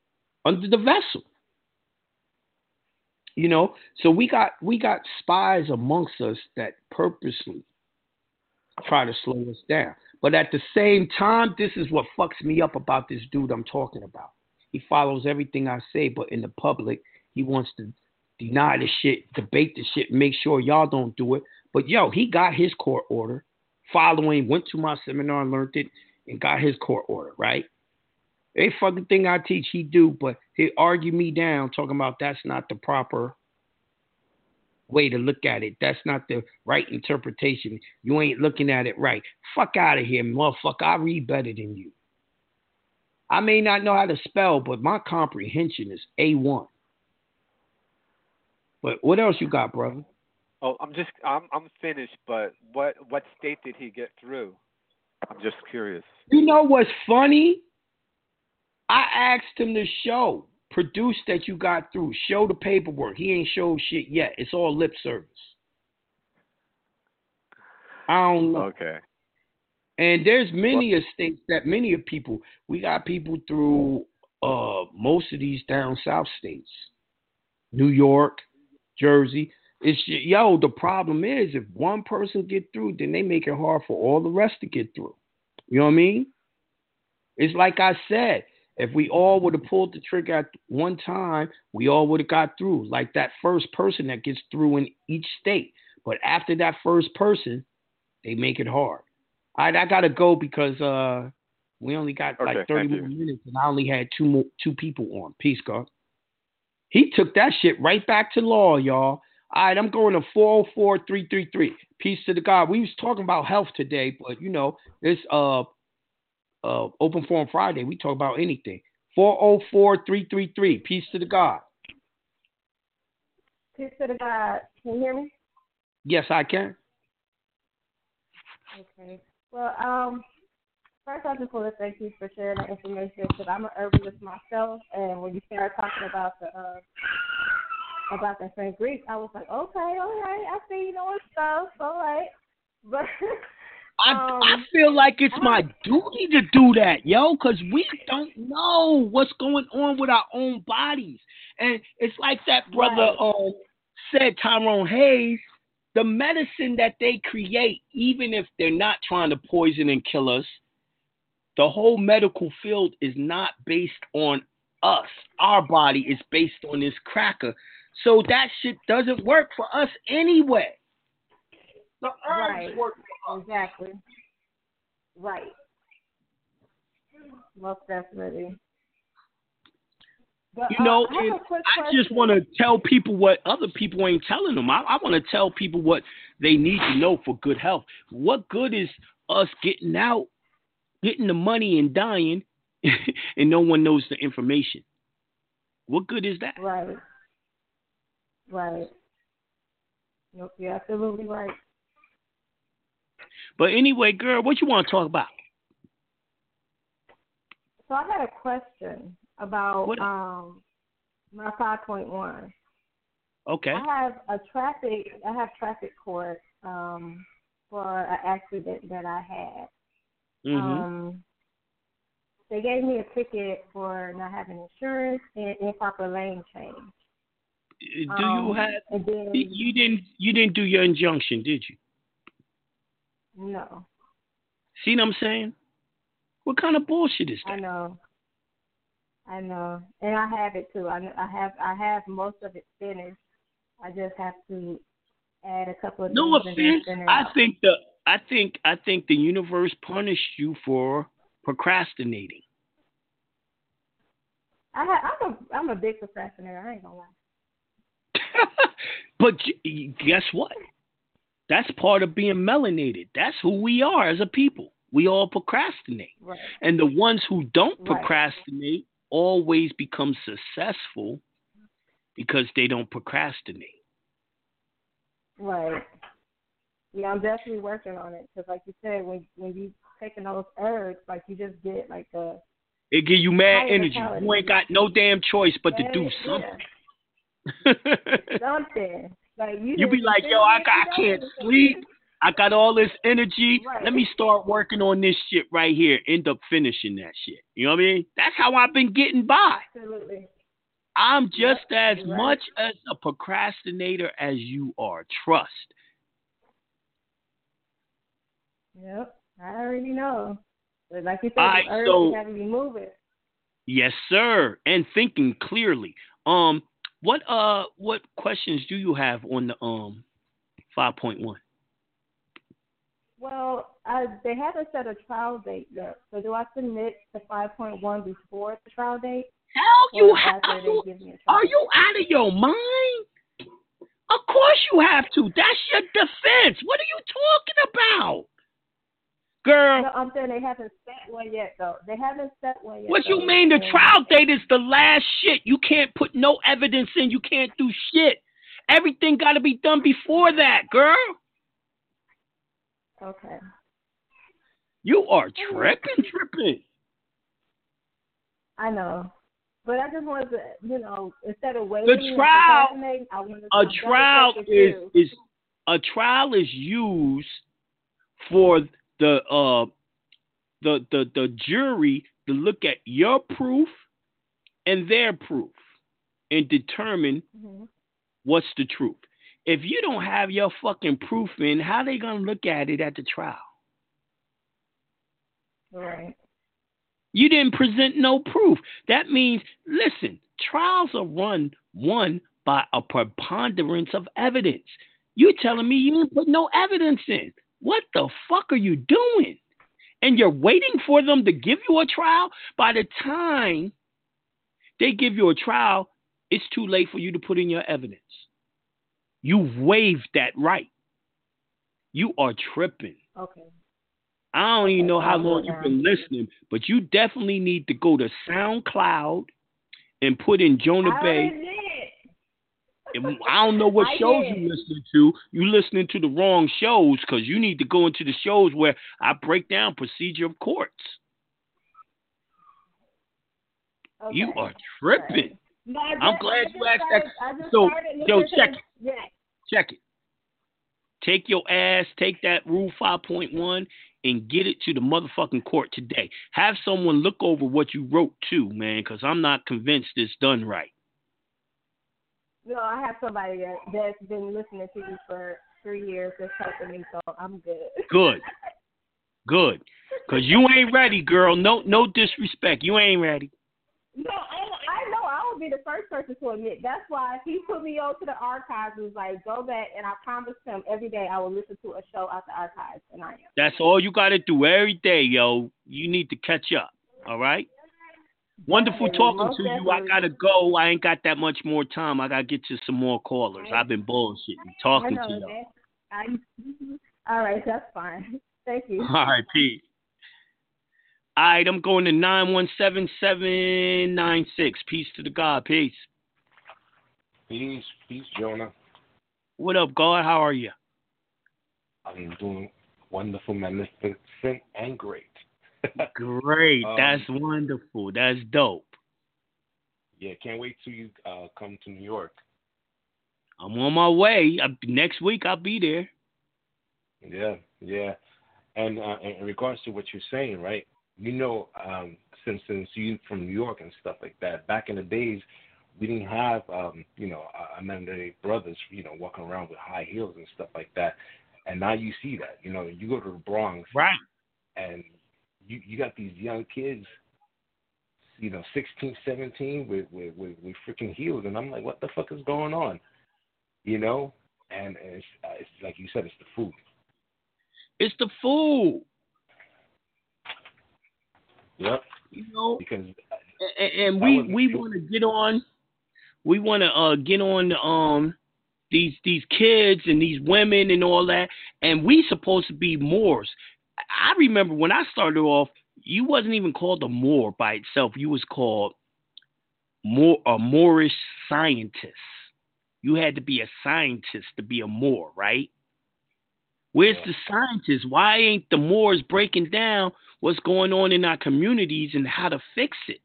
under the vessel. You know, so we got spies amongst us that purposely try to slow us down. But at the same time, this is what fucks me up about this dude I'm talking about. He follows everything I say, but in the public, he wants to deny the shit, debate the shit, make sure y'all don't do it. But yo, he got his court order following, went to my seminar and learned it and got his court order, right? Every fucking thing I teach, he do, but he argue me down talking about that's not the proper way to look at it. That's not the right interpretation. You ain't looking at it right. Fuck out of here, motherfucker. I read better than you. I may not know how to spell, but my comprehension is A1. But what else you got, brother? Oh, I'm finished, but what state did he get through? I'm just curious. You know what's funny? I asked him to show, produce that you got through, show the paperwork. He ain't showed shit yet. It's all lip service. I don't know. Okay. And there's many states that many of people, we got people through most of these down south states. New York, Jersey. It's, yo, the problem is if one person get through, then they make it hard for all the rest to get through. You know what I mean? It's like I said, if we all would have pulled the trigger at one time, we all would have got through, like that first person that gets through in each state. But after that first person, they make it hard. All right, I got to go because we only got like 30 more minutes and I only had two people on. Peace, God. He took that shit right back to law, y'all. All right, I'm going to 404-333. Peace to the God. We was talking about health today, but, you know, it's Open Forum Friday. We talk about anything. 404-333. Peace to the God. Peace to the God. Can you hear me? Yes, I can. Okay. Well, first, I just want to thank you for sharing that information because I'm an herbalist myself, and when you started talking about the Fenugreek, I was like, okay, all right, I see you doing stuff, all right. But I feel like it's my duty to do that, yo, because we don't know what's going on with our own bodies, and it's like that brother said, Tyrone Hayes. The medicine that they create, even if they're not trying to poison and kill us. The whole medical field is not based on us. Our body is based on this cracker. So that shit doesn't work for us anyway. The herbs work for us. Exactly. Right. Most definitely. But, you know, I just want to tell people what other people ain't telling them. I want to tell people what they need to know for good health. What good is us getting out, getting the money and dying, and no one knows the information? What good is that? Right. Right. Nope, you're absolutely right. But anyway, girl, what you want to talk about? So I had a question about my 5.1. Okay. I have traffic court for an accident that I had. Mm-hmm. They gave me a ticket for not having insurance and improper lane change. Do you have? Then, you didn't do your injunction, did you? No. See what I'm saying? What kind of bullshit is that? I know, and I have it too. I have most of it finished. I just have to add a couple of. No offense. I think the universe punished you for procrastinating. I'm a big procrastinator. I ain't gonna lie. But guess what? That's part of being melanated. That's who we are as a people. We all procrastinate, right. And the ones who don't procrastinate always become successful because they don't procrastinate. Right. Yeah, I'm definitely working on it because, like you said, when you taking those herbs, like you just get like a It give you mad energy. You ain't got no damn choice but to do something. Yeah. Something. Like you be like, yo, I can't sleep. I got all this energy. Right. Let me start working on this shit right here. End up finishing that shit. You know what I mean? That's how I've been getting by. Absolutely. I'm just as much as a procrastinator as you are. Trust. Yep. I already know. But like you said, you gotta be moving. Yes, sir. And thinking clearly. What questions do you have on the 5.1? Well, they haven't set a trial date yet. So do I submit the 5.1 before the trial date? Hell, you have to. Are you out of your mind? Of course you have to. That's your defense. What are you talking about? Girl. No, I'm saying they haven't set one yet, though. They haven't set one yet. What you mean? The trial date is the last shit. You can't put no evidence in. You can't do shit. Everything got to be done before that, girl. Okay. You are tripping. I know. But I just wanted to, instead of waiting. The trial, a trial is used for the jury to look at your proof and their proof and determine what's the truth. If you don't have your fucking proof in, how they gonna look at it at the trial? Right. You didn't present no proof. That means, listen, trials are run by a preponderance of evidence. You're telling me you didn't put no evidence in. What the fuck are you doing? And you're waiting for them to give you a trial? By the time they give you a trial, it's too late for you to put in your evidence. You waived that right. You are tripping. Okay. I don't even know how long you've been listening, but you definitely need to go to SoundCloud and put in Jonah Bey. I don't know what shows you listening to. You listening to the wrong shows because you need to go into the shows where I break down procedure of courts. Okay. You are tripping. No, I'm glad you asked that. So check it. Yeah. Check it. Take your ass, take that Rule 5.1 and get it to the motherfucking court today. Have someone look over what you wrote too, man, because I'm not convinced it's done right. No, I have somebody that's been listening to you for 3 years that's helping me, so I'm good. Good. Because you ain't ready, girl. No disrespect. You ain't ready. No, I know. I would be the first person to admit. That's why he put me on to the archives. It was like, go back, and I promised him every day I will listen to a show out the archives, and I am. That's all you got to do every day, yo. You need to catch up, all right? Wonderful talking to you. I got to go. I ain't got that much more time. I got to get to some more callers. I've been bullshitting, talking to you. All right, that's fine. Thank you. All right, Pete. All right, I'm going to 917796. Peace to the God. Peace. Peace, Jonah. What up, God? How are you? I'm doing wonderful, magnificent, and great. Great. That's wonderful. That's dope. Yeah, can't wait till you come to New York. I'm on my way. Next week I'll be there. Yeah. And in regards to what you're saying, right? You know, since you from New York and stuff like that, back in the days, we didn't have, I remember brothers, walking around with high heels and stuff like that. And now you see that, you go to the Bronx. Right. And you got these young kids, 16, 17 with freaking heels. And I'm like, what the fuck is going on? And it's like you said, it's the food. It's the food. Yep. Because and we want to get on. We want to get on these kids and these women and all that. And we supposed to be Moors. I remember when I started off, you wasn't even called a Moor by itself. You was called a Moorish scientist. You had to be a scientist to be a Moor, right? Where's the scientists? Why ain't the Moors breaking down what's going on in our communities and how to fix it?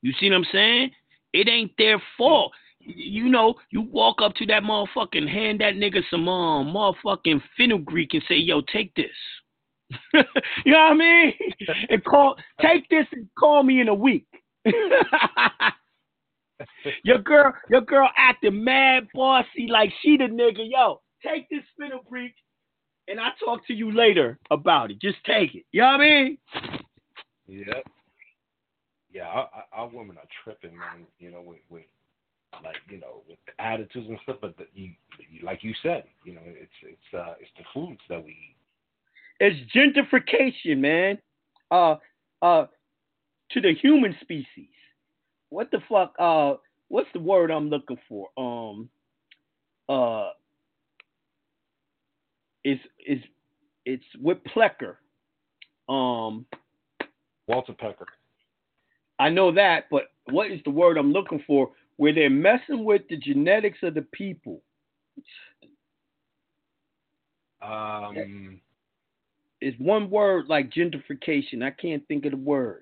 You see what I'm saying? It ain't their fault. You know, you walk up to that motherfucking, hand that nigga some motherfucking fenugreek and say, yo, take this. You know what I mean? And take this and call me in a week. Your girl acting mad bossy like she the nigga. Yo, take this fenugreek and I'll talk to you later about it. Just take it. You know what I mean? Yep. Yeah, our women are tripping, man, you know, with like, you know, with the attitudes and stuff, but like you said, you know, it's the foods that we eat. It's gentrification, man. To the human species. What the fuck? What's the word I'm looking for? It's with Plecker. Walter Pecker. I know that, but what is the word I'm looking for? Where they're messing with the genetics of the people. It's one word like gentrification. I can't think of the word.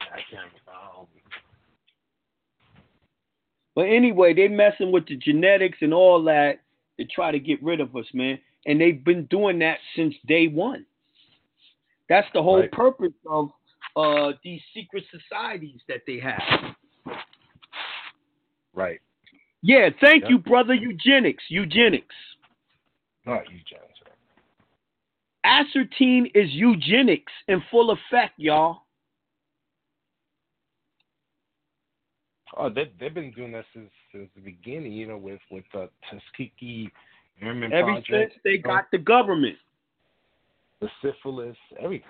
I can't. But anyway, they're messing with the genetics and all that to try to get rid of us, man. And they've been doing that since day one. That's the whole purpose of these secret societies that they have. Right. Yeah, thank you, brother. Eugenics. Not eugenics. Aspartame is eugenics in full effect, y'all. Oh, they've been doing that since the beginning, you know, with the Tuskegee Airmen Project. Ever since they got the government. The syphilis, everything.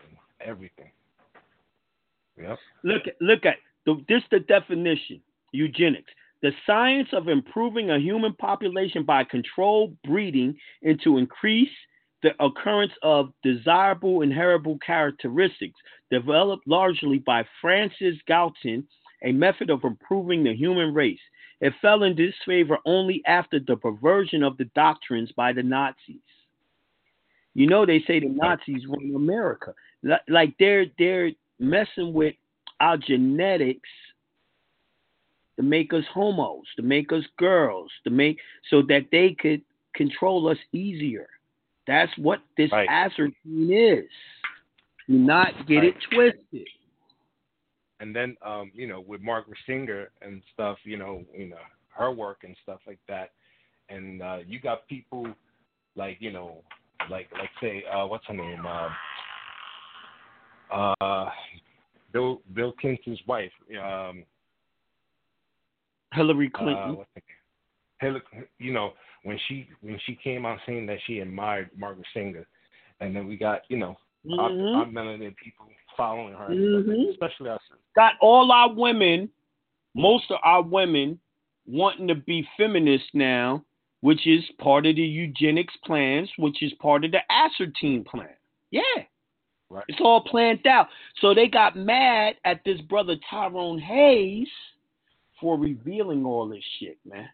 Yep. Look at this. The definition: eugenics, the science of improving a human population by controlled breeding and to increase the occurrence of desirable inheritable characteristics, developed largely by Francis Galton, a method of improving the human race. It fell in disfavor only after the perversion of the doctrines by the Nazis. You know, they say the Nazis run America. Like they're messing with our genetics to make us homos, to make us girls, so that they could control us easier. That's what this aspartame is. Do not get it twisted. And then, you know, with Margaret Sanger and stuff, you know, her work and stuff like that. And you got people like, you know, Like say, what's her name? Bill Clinton's wife, Hillary Clinton. You know, when she came out saying that she admired Margaret Sanger, and then we got, you know, our melanin people following her, especially us. Got all our women, most of our women, wanting to be feminists now, which is part of the eugenics plans, which is part of the aspartame plan. Yeah. Right. It's all planned out. So they got mad at this brother Tyrone Hayes for revealing all this shit, man.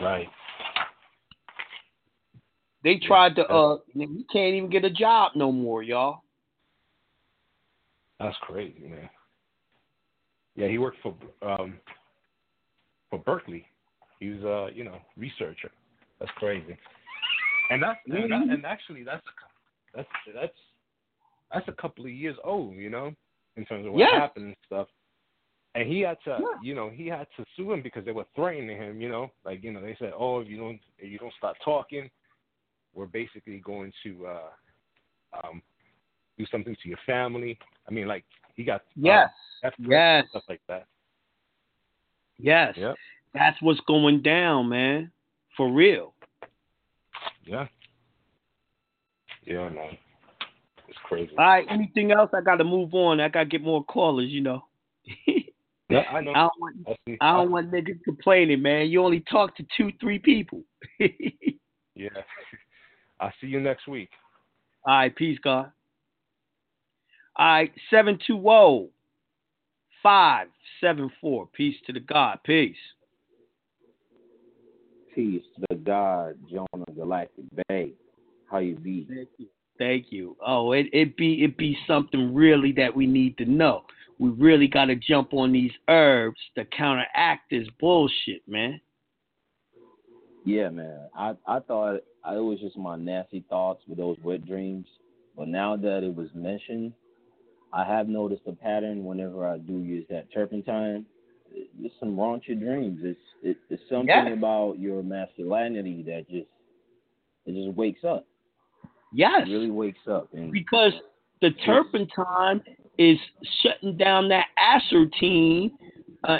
Right. They tried to, you can't even get a job no more, y'all. That's crazy, man. Yeah, he worked for Berkeley. He was a, you know, researcher. That's crazy. And that's a couple of years old, you know, in terms of what happened and stuff. And he had to, you know, sue him because they were threatening him, you know, like, you know, they said, oh, if you don't stop talking, we're basically going to do something to your family. I mean, like, he got stuff like that. Yes. Yep. That's what's going down, man. For real. Yeah. Yeah, man. It's crazy. All right, anything else? I got to move on. I got to get more callers, you know. Yeah, I know. I don't want niggas complaining, man. You only talk to 2-3 people. Yeah. I'll see you next week. All right, peace, God. All right, 720-574. Peace to the God. Peace. peace, the God, Jonah Galactic Bey. How you be? Thank you. Oh, it be something really that we need to know. We really got to jump on these herbs to counteract this bullshit, man. Yeah, man. I thought it was just my nasty thoughts with those wet dreams. But now that it was mentioned, I have noticed a pattern whenever I do use that turpentine. It's some raunchy dreams. It's something about your masculinity that just wakes up. Yes. It really wakes up. And because the turpentine is shutting down that aspartame,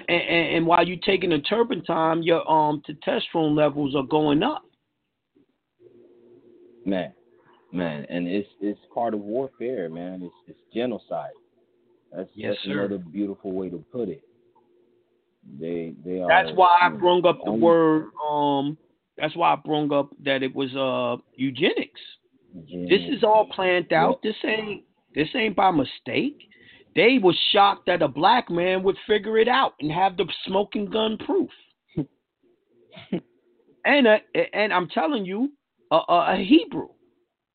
and while you're taking the turpentine, your testosterone levels are going up. Man, and it's part of warfare, man. It's genocide. That's another beautiful way to put it. They are. That's why I brung up that it was eugenics. This is all planned out. Yep. This ain't by mistake. They were shocked that a black man would figure it out and have the smoking gun proof. and I'm telling you, a Hebrew.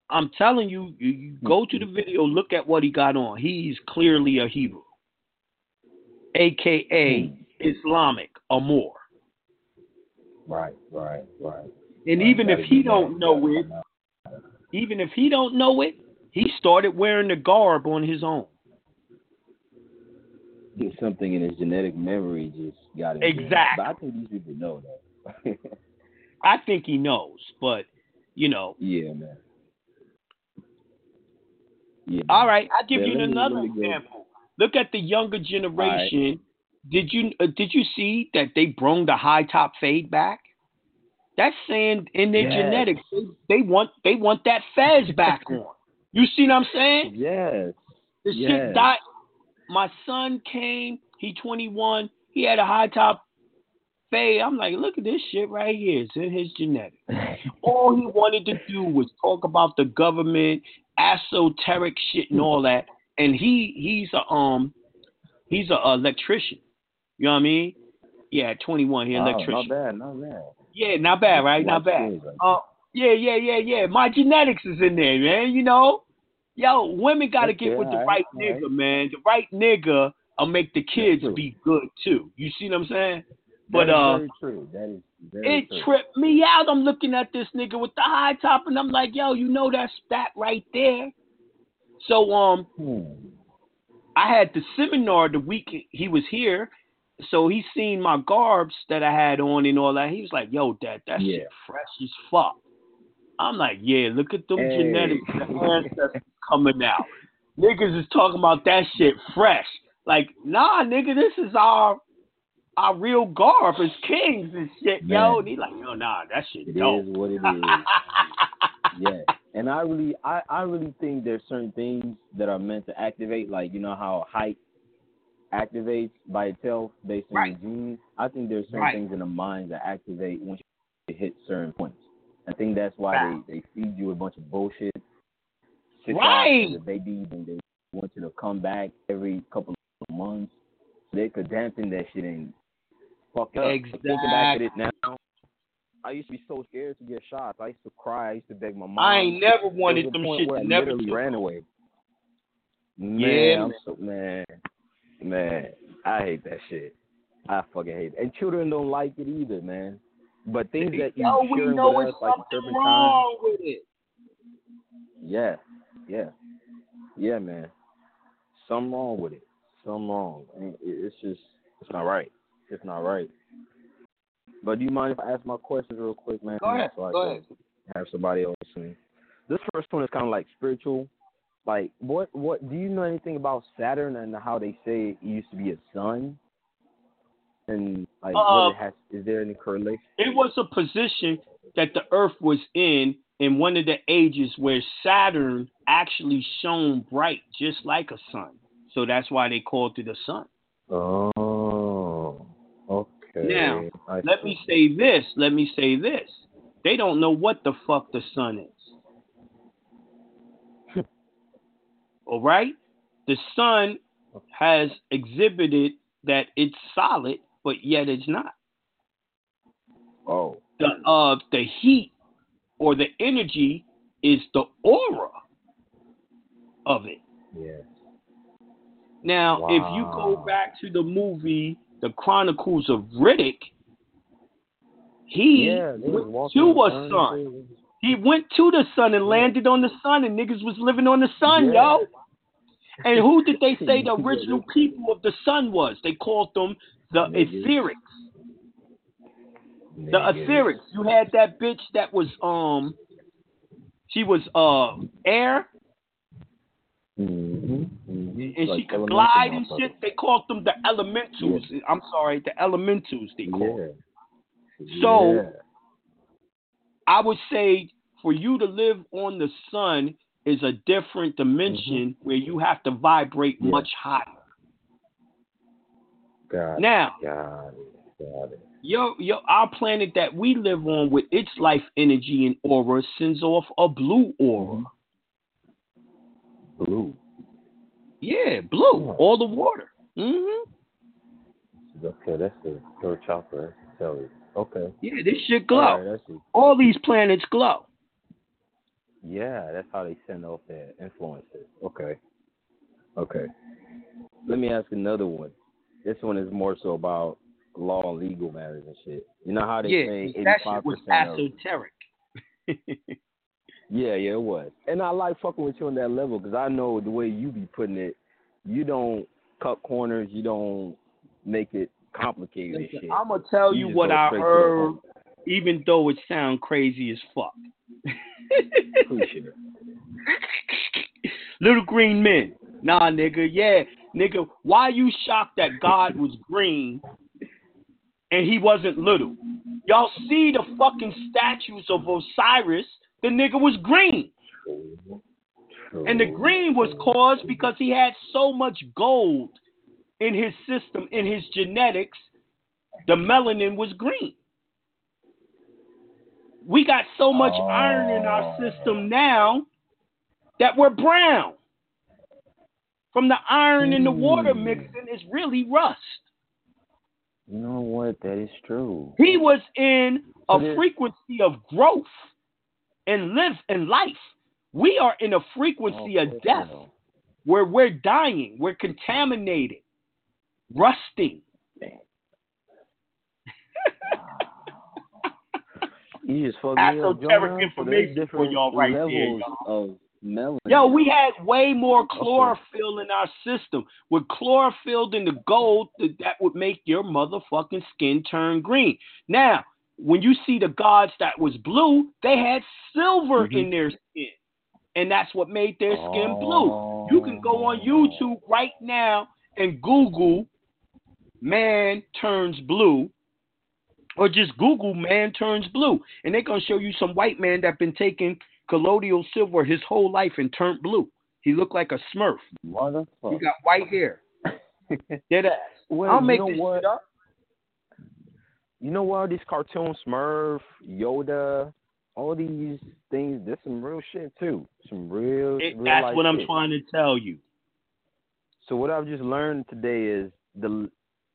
I'm telling you, you go to the video, look at what he got on. He's clearly a Hebrew, a.k.a. Islamic or more. Right. And even if he don't know it, he started wearing the garb on his own. There's something in his genetic memory just got him. Exactly. But I think these people know that. I think he knows, but, you know. Yeah, man. Yeah. All right, I'll give you another example. Look at the younger generation. Right. Did you see that they brung the high top fade back? That's saying in their genetics they want that fez back on. You see what I'm saying? Yes. Shit died. My son came. He 21. He had a high top fade. I'm like, look at this shit right here. It's in his genetics. All he wanted to do was talk about the government. Esoteric shit and all that, and he's a electrician. You know what I mean? Yeah, at 21, he's an electrician. Not bad. Yeah, not bad, right? Not bad. Yeah. My genetics is in there, man. You know, women gotta get with the right nigga, man. The right nigga will make the kids be good too. You see what I'm saying? But very true. That is very true. It tripped me out. I'm looking at this nigga with the high top, and I'm like, you know that's that right there. So I had the seminar the week he was here, so he seen my garbs that I had on and all that. He was like, Dad, that shit fresh as fuck. I'm like, look at them genetics, the ancestors coming out. Niggas is talking about that shit fresh. Like, nah, nigga, this is our real garb is kings and shit, And he's like, that shit dope. It is what it is. And I really think there's certain things that are meant to activate, like, you know how height activates by itself based on the genes. I think there's certain things in the mind that activate once you hit certain points. I think that's why they feed you a bunch of bullshit. The babies, and they want you to come back every couple of months. They could dampen that shit and fuck up. Exactly. Thinking back at it now, I used to be so scared to get shots. I used to cry. I used to beg my mom. I ain't never wanted them shit to never ran away. Man, I hate that shit. I fucking hate it. And children don't like it either, man. But things that you know with us, like turpentine, with it. Yeah, man. Something wrong with it. It's not right. But do you mind if I ask my questions real quick, man? Go ahead. Have somebody else listening. This first one is kind of like spiritual. Like, what do you know anything about Saturn and how they say it used to be a sun? And like, is there any correlation? It was a position that the Earth was in one of the ages where Saturn actually shone bright, just like a sun. So that's why they called it the sun. Oh, okay. Now, let me say this. They don't know what the fuck the sun is. All right? The sun has exhibited that it's solid, but yet it's not. Oh. The of the heat or the energy is the aura of it. Yeah. Now, wow. If you go back to the movie, The Chronicles of Riddick, he went to a sun. He went to the sun and landed on the sun, and niggas was living on the sun, yo. And who did they say the original people of the sun was? They called them the etherics. The etherics. You had that bitch that was she was air, and like she could glide and shit. They called them the elementals. Yeah. I'm sorry, the elementals. They called them. So I would say for you to live on the sun is a different dimension where you have to vibrate much higher. Got it. Our planet that we live on with its life energy and aura sends off a blue aura. Blue. Yeah, blue. Yeah. All the water. Mm-hmm. Okay, that's the third chopper. That's the okay. Yeah, this shit glow. All these planets glow. Yeah, that's how they send off their influences. Okay. Let me ask another one. This one is more so about law and legal matters and shit. You know how they say 85% that shit was esoteric. yeah, it was. And I like fucking with you on that level because I know the way you be putting it, you don't cut corners, you don't make it complicated. Listen, shit. I'm gonna tell you what I heard, even though it sound crazy as fuck. Little green men. Nah, nigga. Yeah, nigga. Why you shocked that God was green and he wasn't little? Y'all see the fucking statues of Osiris? The nigga was green. And the green was caused because he had so much gold in his system, in his genetics. The melanin was green. We got so much iron in our system now that we're brown. From the iron in the water mixing, it's really rust. You know what? That is true. He was in a frequency of growth and live and life. We are in a frequency of death where we're dying, we're contaminated, rusting. You just fucked me up, Jonah. Information for y'all right there, y'all. Yo, we had way more chlorophyll in our system. With chlorophyll in the gold, that would make your motherfucking skin turn green. Now, when you see the gods that was blue, they had silver in their skin. And that's what made their skin blue. You can go on YouTube right now and Google man turns blue, or just Google man turns blue, and they're going to show you some white man that been taking colloidal silver his whole life and turned blue. He looked like a Smurf. Wonderful. He got white hair. Dead ass. Well, I'll make this shit up. You know what? These cartoons, Smurf, Yoda, all these things, there's some real shit too. Some real that's what I'm trying to tell you. So what I've just learned today is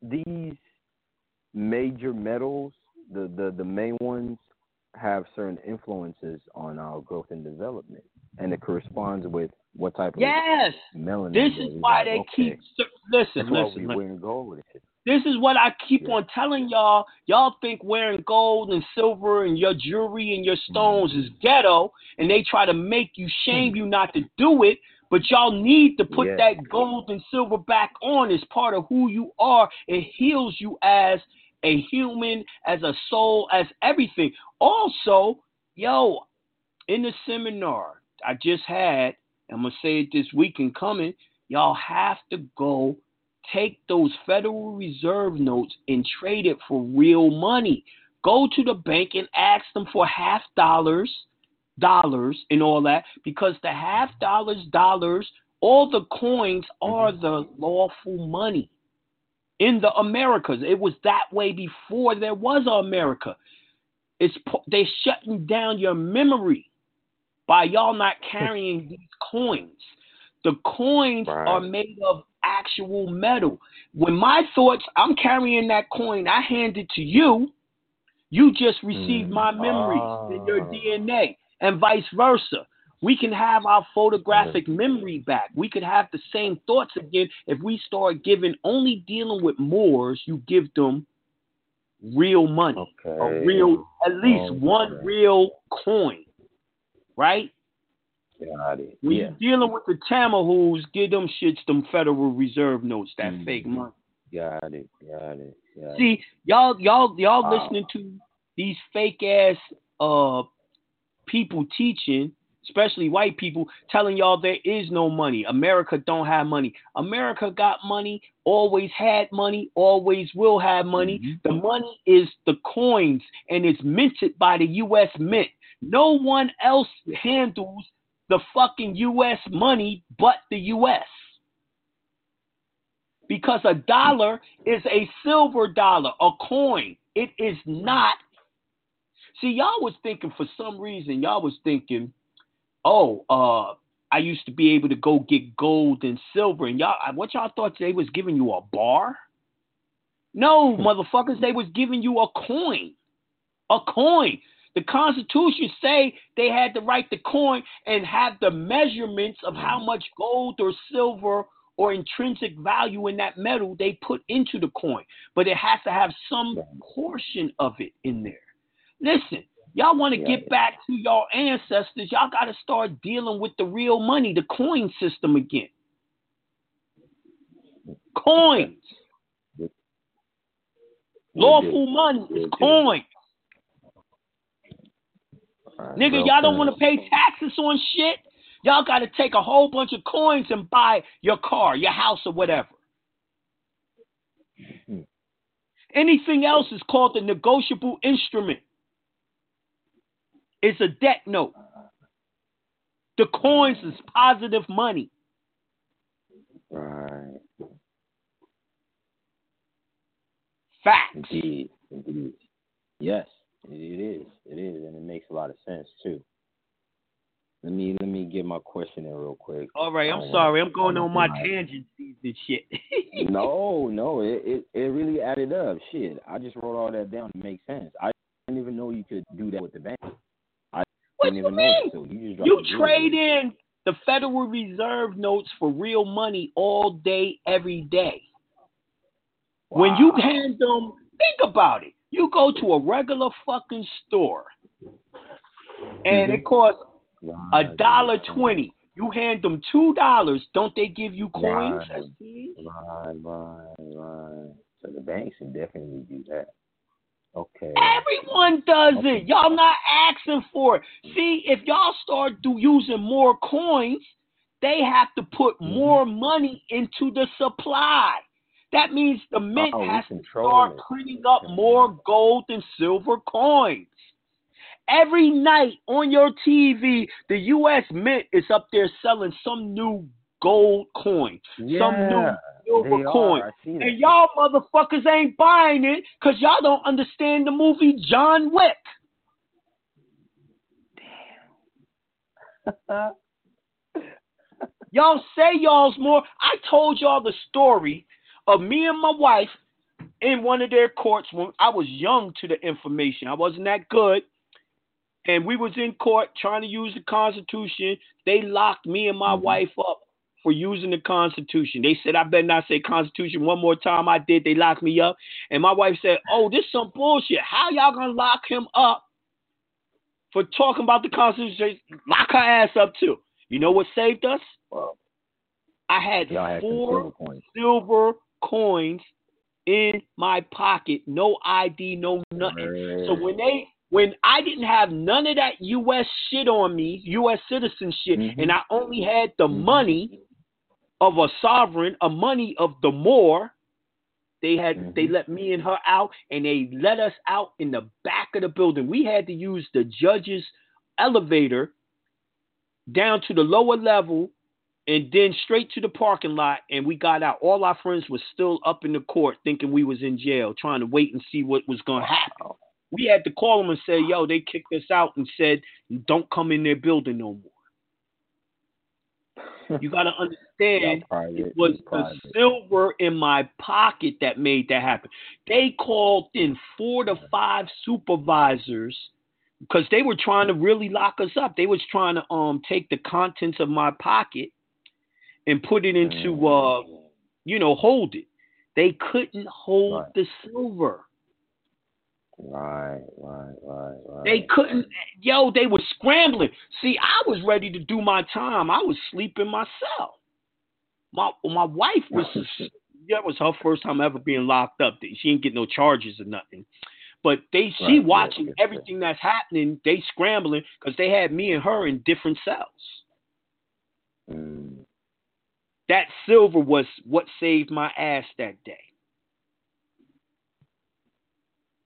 these major metals, the main ones, have certain influences on our growth and development, and it corresponds with what type of melanin. This is why they keep listen. Gold with it. This is what I keep on telling y'all. Y'all think wearing gold and silver and your jewelry and your stones is ghetto, and they try to make you shame you not to do it. But y'all need to put that gold and silver back on as part of who you are. It heals you as a human, as a soul, as everything. Also, yo, in the seminar I just had, I'm going to say it this weekend coming, y'all have to go take those Federal Reserve notes and trade it for real money. Go to the bank and ask them for $50 and all that, because the $50, all the coins are the lawful money in the Americas. It was that way before there was an America. They're shutting down your memory by y'all not carrying these coins. The coins are made of actual metal. When my thoughts, I'm carrying that coin, I hand it to you, You just received my memories in your DNA and vice versa. We can have our photographic memory back. We could have the same thoughts again if we start giving, only dealing with Moors, you give them real money, a real, at least one real coin, right? When you're dealing with the Tamahus, give them shits, them Federal Reserve notes, that fake money. Got it. See, y'all listening to these fake ass people teaching, especially white people, telling y'all there is no money. America don't have money. America got money, always had money, always will have money. Mm-hmm. The money is the coins, and it's minted by the U.S. Mint. No one else handles the fucking U.S. money but the U.S. Because a dollar is a silver dollar, a coin. It is not. See, y'all was thinking, for some reason, I used to be able to go get gold and silver. And what y'all thought they was giving you, a bar? No, motherfuckers, they was giving you a coin. A coin. The Constitution say they had to write the coin and have the measurements of how much gold or silver or intrinsic value in that metal they put into the coin. But it has to have some portion of it in there. Listen. Y'all want to get back to y'all ancestors. Y'all got to start dealing with the real money, the coin system again. Coins. Lawful money is coins. Nigga, y'all don't want to pay taxes on shit. Y'all got to take a whole bunch of coins and buy your car, your house, or whatever. Anything else is called a negotiable instrument. It's a debt note. The coins is positive money. Right. Facts. Indeed. Yes, it is, and it makes a lot of sense too. Let me get my question in real quick. All right, I'm sorry, I'm going on my tangents and shit. No, it really added up. Shit, I just wrote all that down to make sense. I didn't even know you could do that with the bank. What do you mean? So you trade in the Federal Reserve notes for real money all day, every day. Wow. When you hand them, think about it. You go to a regular fucking store, and it costs $1.20. You hand them $2. Don't they give you coins? Right. So the banks can definitely do that. Okay. Everyone does it. Y'all not asking for it. See, if y'all start using more coins, they have to put more money into the supply. That means the mint has to start printing up more gold and silver coins. Every night on your TV, the U.S. Mint is up there selling some new gold coin, some new silver coin, and y'all motherfuckers ain't buying it because y'all don't understand the movie John Wick. Damn. Y'all say y'all's more. I told y'all the story of me and my wife in one of their courts when I was young to the information. I wasn't that good. And we was in court trying to use the Constitution. They locked me and my wife up for using the Constitution. They said, I better not say Constitution one more time. I did. They locked me up. And my wife said, oh, this is some bullshit. How y'all going to lock him up for talking about the Constitution? Lock her ass up, too. You know what saved us? Wow. I had 4 silver coins in my pocket. No ID, no nothing. Right. So when I didn't have none of that U.S. shit on me, U.S. citizen shit, and I only had the money of a sovereign, a money of the Moor, they let me and her out, and they let us out in the back of the building. We had to use the judge's elevator down to the lower level and then straight to the parking lot, and we got out. All our friends were still up in the court thinking we was in jail, trying to wait and see what was going to happen. We had to call them and say, yo, they kicked us out and said, don't come in their building no more. You got to understand understand it was the silver in my pocket that made that happen. They called in 4 to 5 supervisors because they were trying to really lock us up. They was trying to take the contents of my pocket and put it into, hold it. They couldn't hold the silver. Right. They couldn't, they were scrambling. See, I was ready to do my time. I was sleeping myself. My wife was, that was her first time ever being locked up. She didn't get no charges or nothing. But she watching everything that's happening, they scrambling because they had me and her in different cells. Mm. That silver was what saved my ass that day.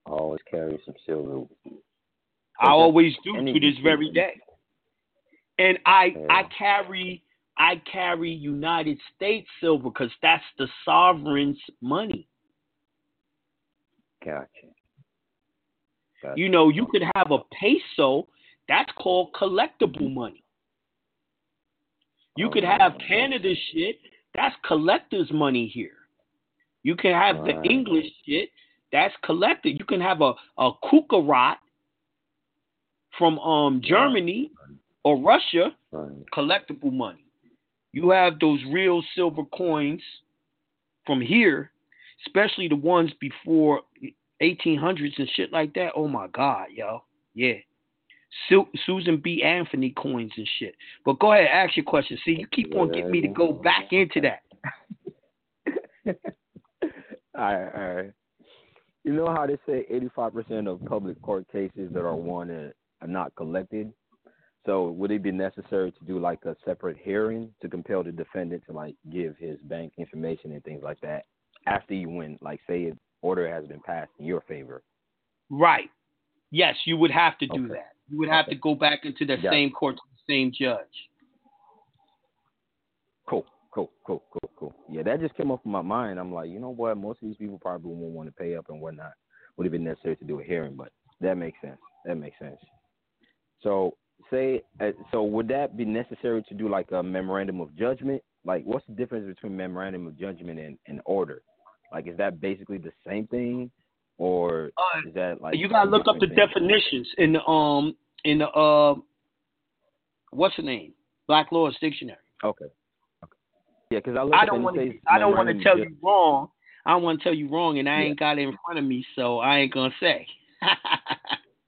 I always carry some silver. I always do to this very day. And I carry United States silver because that's the sovereign's money. Gotcha. You could have a peso. That's called collectible money. You could have Canada shit. That's collector's money here. You can have the English shit. That's collected. You can have a kukarat from Germany or Russia, collectible money. You have those real silver coins from here, especially the ones before 1800s and shit like that. Oh, my God, yo. Yeah. Susan B. Anthony coins and shit. But go ahead, ask your question. See, you keep on getting me to go back into that. All right. You know how they say 85% of public court cases that are won are not collected? So would it be necessary to do like a separate hearing to compel the defendant to like give his bank information and things like that after you win? Like say an order has been passed in your favor. Right. Yes, you would have to do that. You would have to go back into the same court to the same judge. Cool. Yeah, that just came up in my mind. I'm like, you know what? Most of these people probably won't want to pay up and whatnot. Would have been necessary to do a hearing, but that makes sense. So would that be necessary to do like a memorandum of judgment? Like, what's the difference between memorandum of judgment and order? Like, is that basically the same thing, or is that like you gotta look up the definitions in the what's the name? Black Law's Dictionary. Okay. Yeah, because I don't want to tell you wrong. I don't want to tell you wrong, and I ain't got it in front of me, so I ain't gonna say.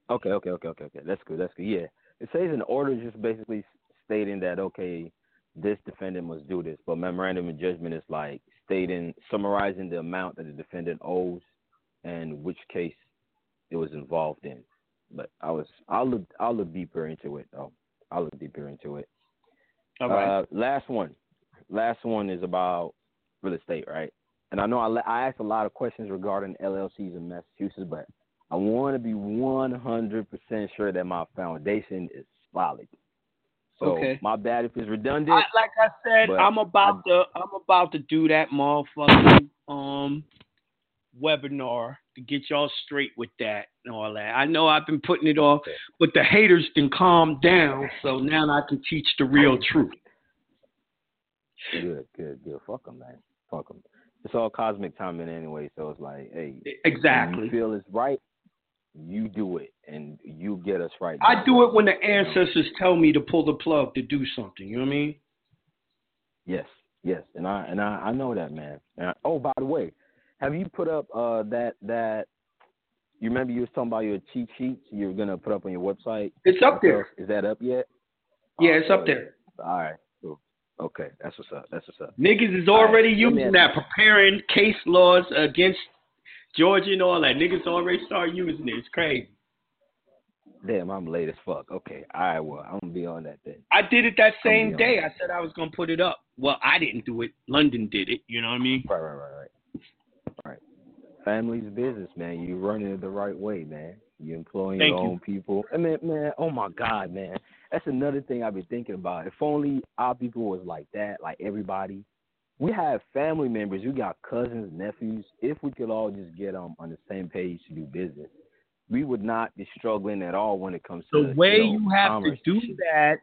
Okay. That's good. Yeah, it says an order just basically stating that this defendant must do this, but memorandum of judgment is like summarizing the amount that the defendant owes and which case it was involved in. But I'll look deeper into it though. All right. Last one is about real estate, right? And I know I asked a lot of questions regarding LLCs in Massachusetts, but I want to be 100% sure that my foundation is solid. So my bad if it's redundant. Like I said, I'm about to do that motherfucking webinar to get y'all straight with that and all that. I know I've been putting it off, but the haters can calm down, so now I can teach the real truth. Good. Fuck them, man. It's all cosmic timing anyway, so it's like, hey. Exactly. You feel it's right, you do it, and you get us right. I do it when the ancestors tell me to pull the plug to do something, you know what I mean? Yes, and I know that, man. By the way, have you put up that you remember you was talking about your cheat sheets you were going to put up on your website? It's up there. Is that up yet? Yeah, it's up there. All right. Okay, that's what's up. Niggas is already using that, preparing case laws against Georgia and all that. Niggas already start using it. It's crazy. Damn, I'm late as fuck. Okay, all right, well, I'm going to be on that then. I did it that same day. I said I was going to put it up. Well, I didn't do it. London did it, you know what I mean? Right. Family's business, man. You running it the right way, man. You employing your own people. I mean, man, oh my God, man. That's another thing I've been thinking about. If only our people was like that, like everybody. We have family members. We got cousins, nephews. If we could all just get on the same page to do business, we would not be struggling at all when it comes to the way you have to do that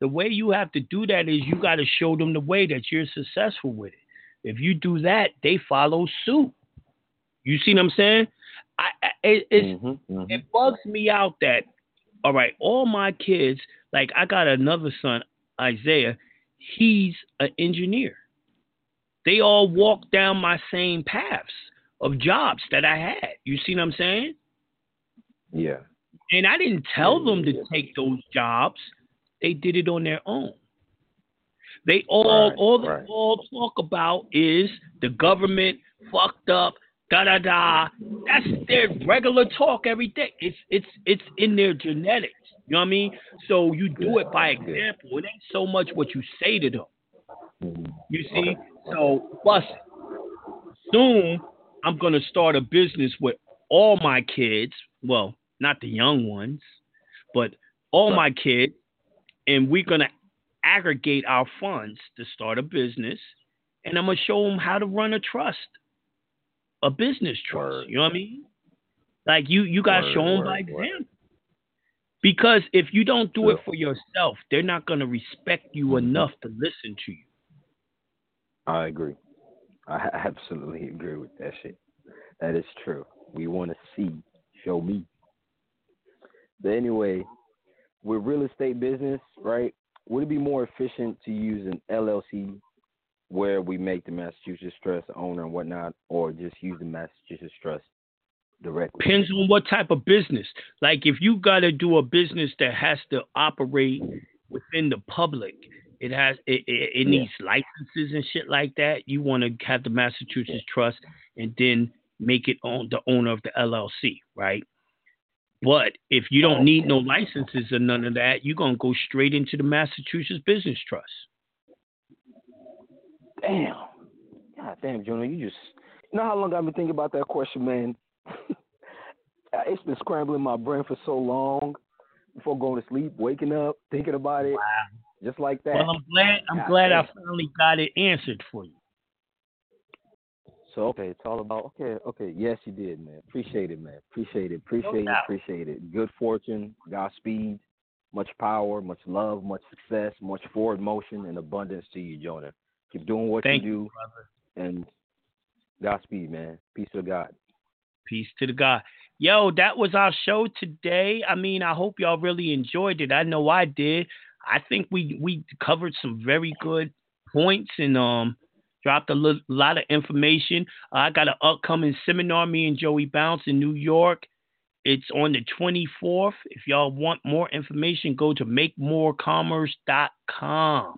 The way you have to do that is you got to show them the way that you're successful with it. If you do that, they follow suit. You see what I'm saying? It bugs me out that, all right, all my kids, like I got another son, Isaiah, he's an engineer. They all walk down my same paths of jobs that I had. You see what I'm saying? Yeah. And I didn't tell them to take those jobs. They did it on their own. They all talk about is the government fucked up, da da da. That's their regular talk every day. It's in their genetics. You know what I mean? So you do it by example. It ain't so much what you say to them. You see? So plus, soon I'm gonna start a business with all my kids. Well, not the young ones, but all my kids. And we're going to aggregate our funds to start a business. And I'm going to show them how to run a trust, a business trust. Word. You know what I mean? Like you got to show them by example. Because if you don't do it for yourself, they're not going to respect you enough to listen to you. I agree. I absolutely agree with that shit. That is true. We want to see. Show me. But anyway, with real estate business, right, would it be more efficient to use an LLC where we make the Massachusetts Trust owner and whatnot, or just use the Massachusetts Trust directly? Depends on what type of business. Like if you got to do a business that has to operate within the public, it needs licenses and shit like that. You want to have the Massachusetts Trust and then make it on the owner of the LLC, right? But if you don't need no licenses or none of that, you're going to go straight into the Massachusetts Business Trust. Damn. God damn, Jonah, you know how long I've been thinking about that question, man? It's been scrambling my brain for so long before going to sleep, waking up, thinking about it, just like that. Well, I'm glad I finally got it answered for you. So, it's all about, yes, you did, man. Appreciate it, man. Appreciate it. Good fortune, Godspeed, much power, much love, much success, much forward motion, and abundance to you, Jonah. Keep doing what you do, brother. And Godspeed, man. Peace to God. Peace to the God. Yo, that was our show today. I mean, I hope y'all really enjoyed it. I know I did. I think we covered some very good points and, dropped a lot of information. I got an upcoming seminar, me and Joey Bounce in New York. It's on the 24th. If y'all want more information, go to MakeMoreCommerce.com.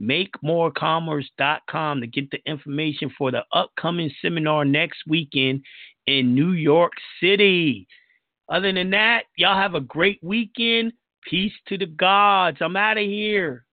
MakeMoreCommerce.com to get the information for the upcoming seminar next weekend in New York City. Other than that, y'all have a great weekend. Peace to the gods. I'm out of here.